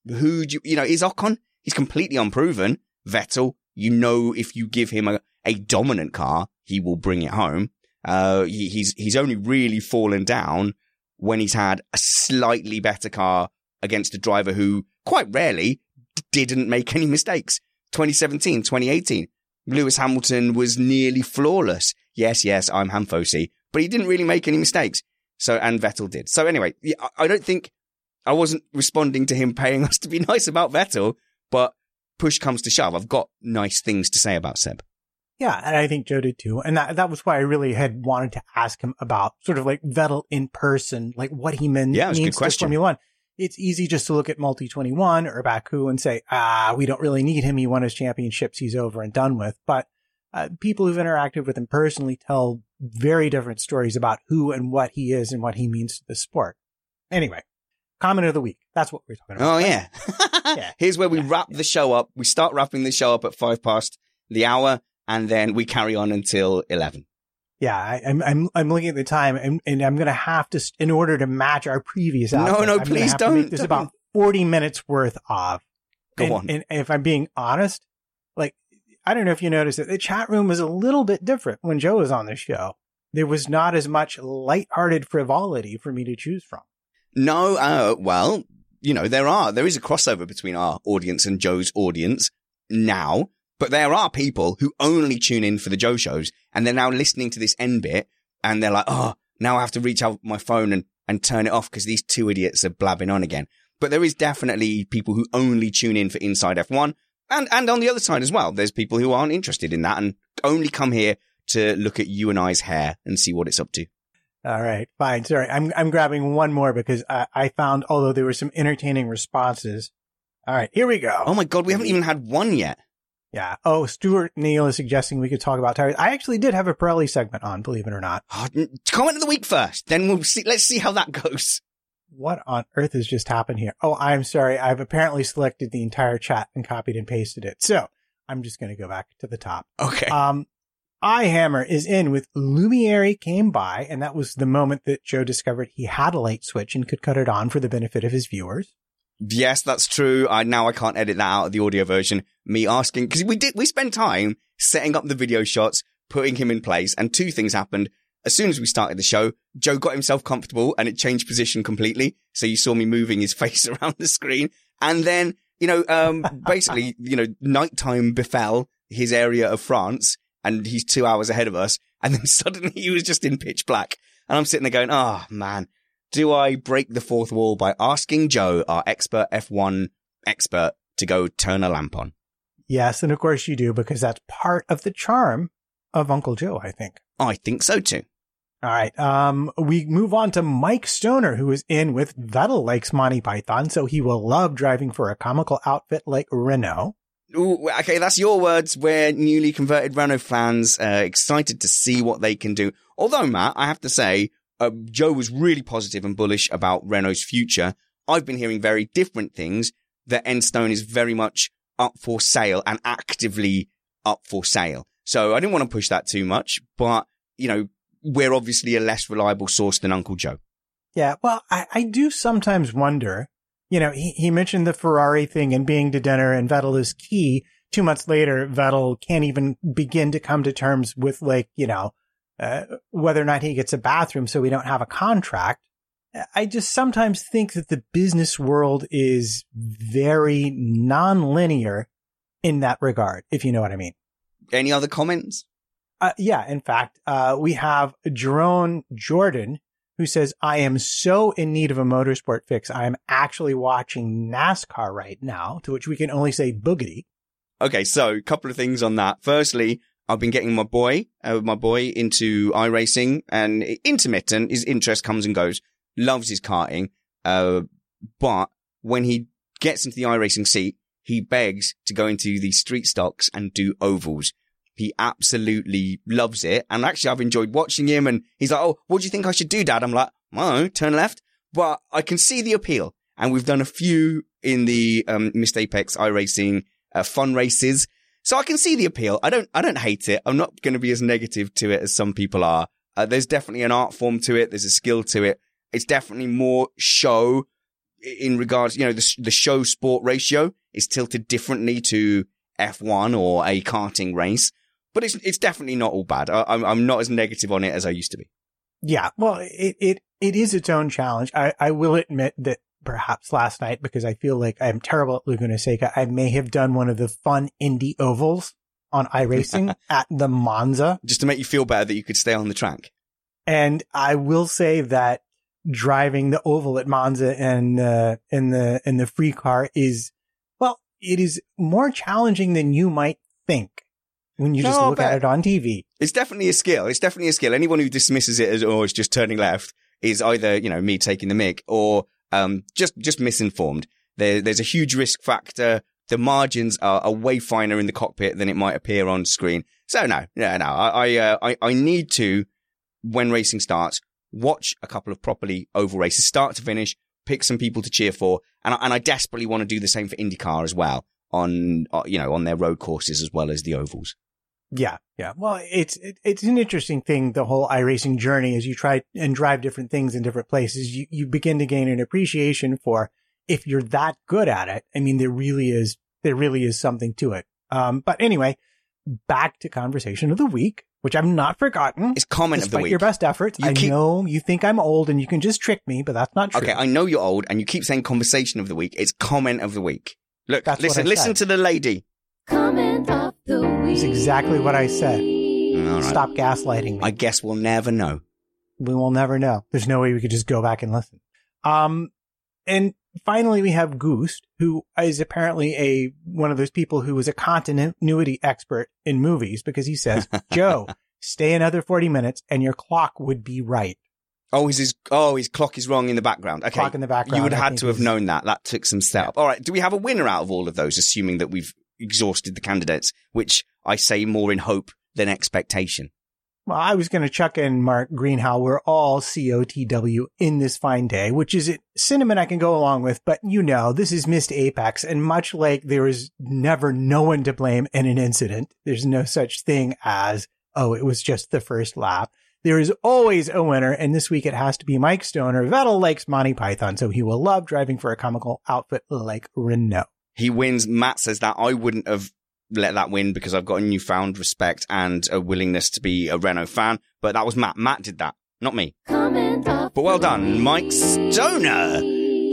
who do you, you know, is Ocon? He's completely unproven. Vettel, you know, if you give him a, a dominant car, he will bring it home. Uh, he, he's, he's only really fallen down when he's had a slightly better car against a driver who quite rarely d- didn't make any mistakes. twenty seventeen, twenty eighteen, Lewis Hamilton was nearly flawless. Yes, yes, I'm Hamfosi, but he didn't really make any mistakes. So, and Vettel did. So anyway, I don't think, I wasn't responding to him paying us to be nice about Vettel, but push comes to shove. I've got nice things to say about Seb. Yeah, and I think Joe did too. And that, that was why I really had wanted to ask him about sort of like Vettel in person, like what he meant yeah, means to Formula One. It's easy just to look at Multi twenty-one or Baku and say, ah, we don't really need him. He won his championships. He's over and done with. But uh, people who've interacted with him personally tell very different stories about who and what he is and what he means to the sport. Anyway, comment of the week. That's what we're talking about. Oh, yeah. yeah. Here's where we yeah. wrap the show up. We start wrapping the show up at five past the hour, and then we carry on until eleven. Yeah, I, I'm I'm I'm looking at the time, and, and I'm going to have to, in order to match our previous outfit, no, no, I'm please don't. To make this don't. about forty minutes worth of. Go and, on. And if I'm being honest, like I don't know if you noticed it, the chat room was a little bit different when Joe was on the show. There was not as much lighthearted frivolity for me to choose from. No, uh, well, you know there are there is a crossover between our audience and Joe's audience now. But there are people who only tune in for the Joe shows, and they're now listening to this end bit, and they're like, oh, now I have to reach out my phone and, and turn it off because these two idiots are blabbing on again. But there is definitely people who only tune in for Inside F one, and, and on the other side as well, there's people who aren't interested in that and only come here to look at you and I's hair and see what it's up to. All right, fine. Sorry, I'm I'm grabbing one more because I, I found, although there were some entertaining responses. All right, here we go. Oh my God, we haven't even had one yet. Yeah. Oh, Stuart Neal is suggesting we could talk about tires. I actually did have a Pirelli segment on, believe it or not. Oh, comment of the week first, then we'll see. Let's see how that goes. What on earth has just happened here? Oh, I'm sorry. I've apparently selected the entire chat and copied and pasted it. So I'm just going to go back to the top. Okay. Um, iHammer is in with Lumiere came by, and that was the moment that Joe discovered he had a light switch and could cut it on for the benefit of his viewers. Yes, that's true. I now I can't edit that out of the audio version. Me asking, because we did, we spent time setting up the video shots, putting him in place, and two things happened. As soon as we started the show, Joe got himself comfortable and it changed position completely. So you saw me moving his face around the screen. And then, you know, um, basically, you know, nighttime befell his area of France and he's two hours ahead of us. And then suddenly he was just in pitch black. And I'm sitting there going, oh man. Do I break the fourth wall by asking Joe, our expert F one expert, to go turn a lamp on? Yes, and of course you do, because that's part of the charm of Uncle Joe, I think. I think so, too. All right. Um, we move on to Mike Stoner, who is in with Vettel likes Monty Python, so he will love driving for a comical outfit like Renault. Ooh, okay, that's your words. We're newly converted Renault fans, uh, excited to see what they can do. Although, Matt, I have to say, Uh, Joe was really positive and bullish about Renault's future. I've been hearing very different things, that Enstone is very much up for sale and actively up for sale. So I didn't want to push that too much, but, you know, we're obviously a less reliable source than Uncle Joe. Yeah, well, I, I do sometimes wonder, you know, he, he mentioned the Ferrari thing and being to dinner and Vettel is key. Two months later, Vettel can't even begin to come to terms with, like, you know, Uh, whether or not he gets a bathroom, so we don't have a contract. I just sometimes think that the business world is very nonlinear in that regard, if you know what I mean. Any other comments? Uh, yeah, in fact, uh, we have Jerome Jordan, who says, I am so in need of a motorsport fix. I am actually watching NASCAR right now, to which we can only say boogity. Okay, so a couple of things on that. Firstly, I've been getting my boy, uh, my boy into iRacing, and intermittent, his interest comes and goes, loves his karting. Uh, but when he gets into the iRacing seat, he begs to go into the street stocks and do ovals. He absolutely loves it. And actually, I've enjoyed watching him. And he's like, oh, what do you think I should do, Dad? I'm like, well, turn left, but I can see the appeal. And we've done a few in the um, Missed Apex iRacing uh, fun races. So I can see the appeal. I don't I don't hate it. I'm not going to be as negative to it as some people are. Uh, there's definitely an art form to it. There's a skill to it. It's definitely more show in regards, you know, the, the show sport ratio is tilted differently to F one or a karting race. But it's it's definitely not all bad. I, I'm I'm not as negative on it as I used to be. Yeah, well, it it, it is its own challenge. I, I will admit that perhaps last night, because I feel like I'm terrible at Laguna Seca, I may have done one of the fun indie ovals on iRacing at the Monza. Just to make you feel better that you could stay on the track. And I will say that driving the oval at Monza and uh, in the in the free car is, well, it is more challenging than you might think when you no, just look at it on T V. It's definitely a skill. It's definitely a skill. Anyone who dismisses it as, oh, it's just turning left is either, you know, me taking the mick or um just, just misinformed. There, there's a huge risk factor. The margins are, are way finer in the cockpit than it might appear on screen. So no, no, no. I I, uh, I, I need to, when racing starts, watch a couple of properly oval races, start to finish, pick some people to cheer for. And I, and I desperately want to do the same for IndyCar as well on, uh, you know, on their road courses as well as the ovals. Yeah, yeah. Well, it's it, it's an interesting thing, the whole iRacing journey, as you try and drive different things in different places, you, you begin to gain an appreciation for, if you're that good at it, I mean, there really is there really is something to it. Um, but anyway, back to conversation of the week, which I've not forgotten. It's comment of the week. Despite your best efforts. You I keep... know you think I'm old and you can just trick me, but that's not true. Okay, I know you're old and you keep saying conversation of the week. It's comment of the week. Look, that's listen, listen to the lady. Comment of the week. That's exactly what I said. Right. Stop gaslighting me. I guess we'll never know. We will never know. There's no way we could just go back and listen. Um, and finally, we have Goost, who is apparently a one of those people who is a continuity expert in movies, because he says, Joe, stay another forty minutes and your clock would be right. Oh, is his, oh, his clock is wrong in the background. Okay. Clock in the background. You would have had to have known that. That took some setup. Yeah. All right. Do we have a winner out of all of those, assuming that we've exhausted the candidates, which I say more in hope than expectation? Well, I was going to chuck in Mark Greenhow. We're all C O T W in this fine day, which is a sentiment I can go along with. But, you know, this is Missed Apex. And much like there is never no one to blame in an incident, there's no such thing as, oh, it was just the first lap. There is always a winner. And this week it has to be Mike Stoner. Vettel likes Monty Python, so he will love driving for a comical outfit like Renault. He wins. Matt says that I wouldn't have let that win because I've got a newfound respect and a willingness to be a Renault fan. But that was Matt. Matt did that, not me. Comment but well done, Mike Stoner,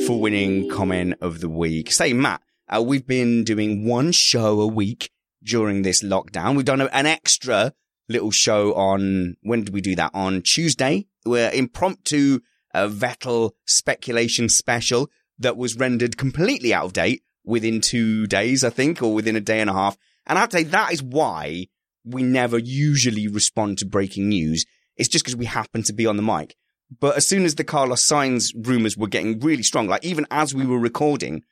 for winning Comment of the Week. Say, Matt, uh, we've been doing one show a week during this lockdown. We've done a, an extra little show on, when did we do that? On Tuesday. We're impromptu uh, Vettel speculation special that was rendered completely out of date within two days, I think, or within a day and a half. And I have to say, that is why we never usually respond to breaking news. It's just because we happen to be on the mic. But as soon as the Carlos Sainz rumors were getting really strong, like even as we were recording,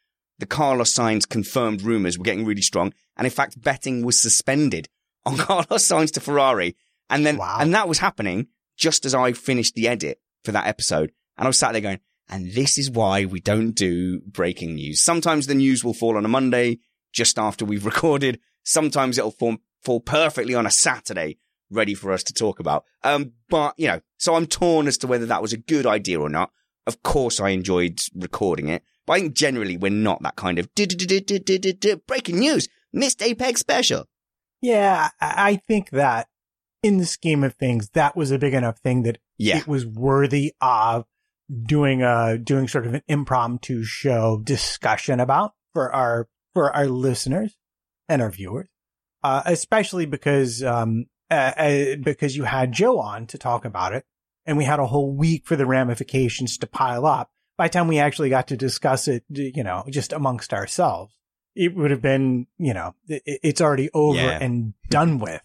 the Carlos Sainz confirmed rumors were getting really strong. And in fact, betting was suspended on Carlos Sainz to Ferrari. And then, wow. and that was happening just as I finished the edit for that episode. And I was sat there going, and this is why we don't do breaking news. Sometimes the news will fall on a Monday just after we've recorded. Sometimes it'll form, fall perfectly on a Saturday, ready for us to talk about. Um, but, you know, so I'm torn as to whether that was a good idea or not. Of course, I enjoyed recording it. But I think generally we're not that kind of breaking news, Missed Apex special. Yeah, I think that in the scheme of things, that was a big enough thing that yeah. it was worthy of doing a doing sort of an impromptu show discussion about for our for our listeners and our viewers, uh, especially because um uh, uh, because you had Joe on to talk about it, and we had a whole week for the ramifications to pile up. By the time we actually got to discuss it, you know, just amongst ourselves, it would have been, you know, it, it's already over yeah. and done with.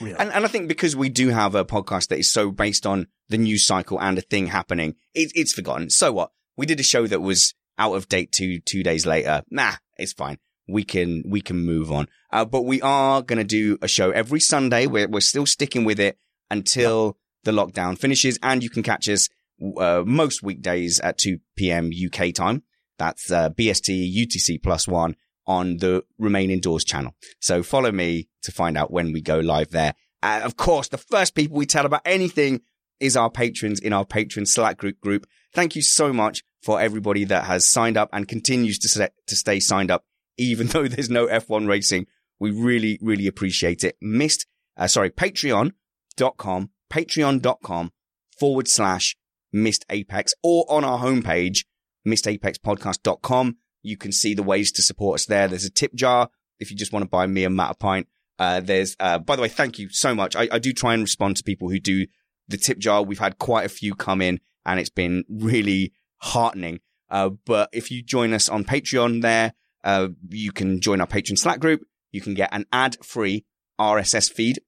Really. And, and I think because we do have a podcast that is so based on the news cycle and a thing happening, it, it's forgotten. So what? We did a show that was out of date two, two days later. Nah, it's fine. We can, we can move on. Uh, but we are going to do a show every Sunday. We're, we're still sticking with it until the lockdown finishes, and you can catch us uh, most weekdays at two p.m. U K time. That's uh, B S T U T C plus one on the Remain Indoors channel. So follow me to find out when we go live there. And of course, the first people we tell about anything is our patrons in our patron Slack group group. Thank you so much for everybody that has signed up and continues to set, to stay signed up, even though there's no F one racing. We really, really appreciate it. Missed, uh, sorry, patreon dot com, patreon dot com forward slash Missed Apex, or on our homepage, missed apex podcast dot com. You can see the ways to support us there. There's a tip jar if you just want to buy me and Matt a pint. Uh, there's, uh, by the way, thank you so much. I, I do try and respond to people who do the tip jar. We've had quite a few come in and it's been really heartening. Uh, but if you join us on Patreon there, uh, you can join our patron Slack group. You can get an ad-free R S S feed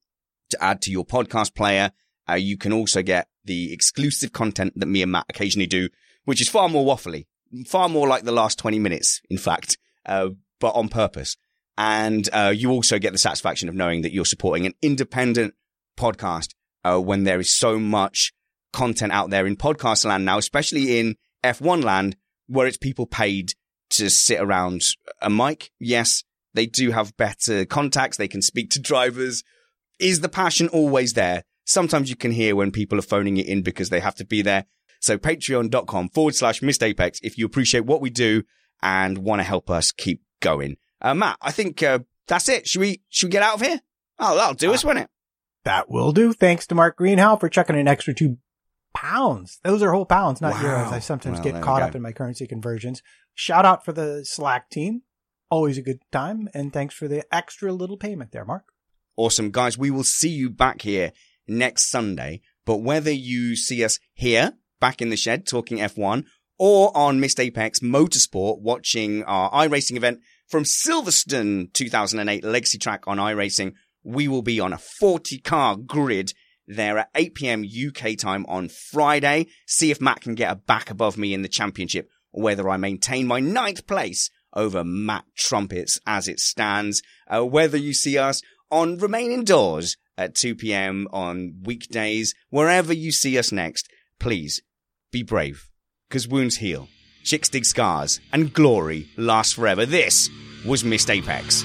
to add to your podcast player. Uh, you can also get the exclusive content that me and Matt occasionally do, which is far more waffly, far more like the last twenty minutes, in fact, uh, but on purpose. And uh, you also get the satisfaction of knowing that you're supporting an independent podcast uh, when there is so much content out there in podcast land now, especially in F one land, where it's people paid to sit around a mic. Yes, they do have better contacts. They can speak to drivers. Is the passion always there? Sometimes you can hear when people are phoning it in because they have to be there. So patreon dot com forward slash Missed Apex if you appreciate what we do and want to help us keep going. Uh, Matt, I think uh, that's it. Should we should we get out of here? Oh, that'll do uh, us, won't it? That will do. Thanks to Mark Greenhow for chucking an extra two pounds. Those are whole pounds, not wow. euros. I sometimes well, get caught up in my currency conversions. Shout out for the Slack team. Always a good time. And thanks for the extra little payment there, Mark. Awesome, guys. We will see you back here next Sunday. But whether you see us here, back in the shed, talking F one, or on Missed Apex Motorsport, watching our iRacing event from Silverstone two thousand eight Legacy Track on iRacing, we will be on a forty-car grid there at eight p.m. U K time on Friday. See if Matt can get a back above me in the championship, or whether I maintain my ninth place over Matt Trumpets as it stands. Uh, whether you see us on Remain Indoors at two p.m. on weekdays, wherever you see us next, please be brave, because wounds heal, chicks dig scars, and glory lasts forever. This was Missed Apex.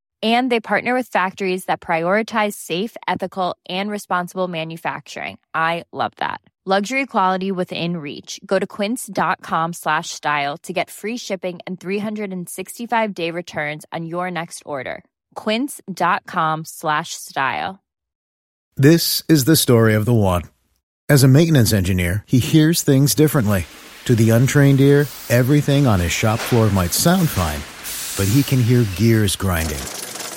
And they partner with factories that prioritize safe, ethical, and responsible manufacturing. I love that. Luxury quality within reach. Go to quince dot com slash style to get free shipping and three sixty-five day returns on your next order. quince dot com slash style. This is the story of the one. As a maintenance engineer, he hears things differently. To the untrained ear, everything on his shop floor might sound fine, but he can hear gears grinding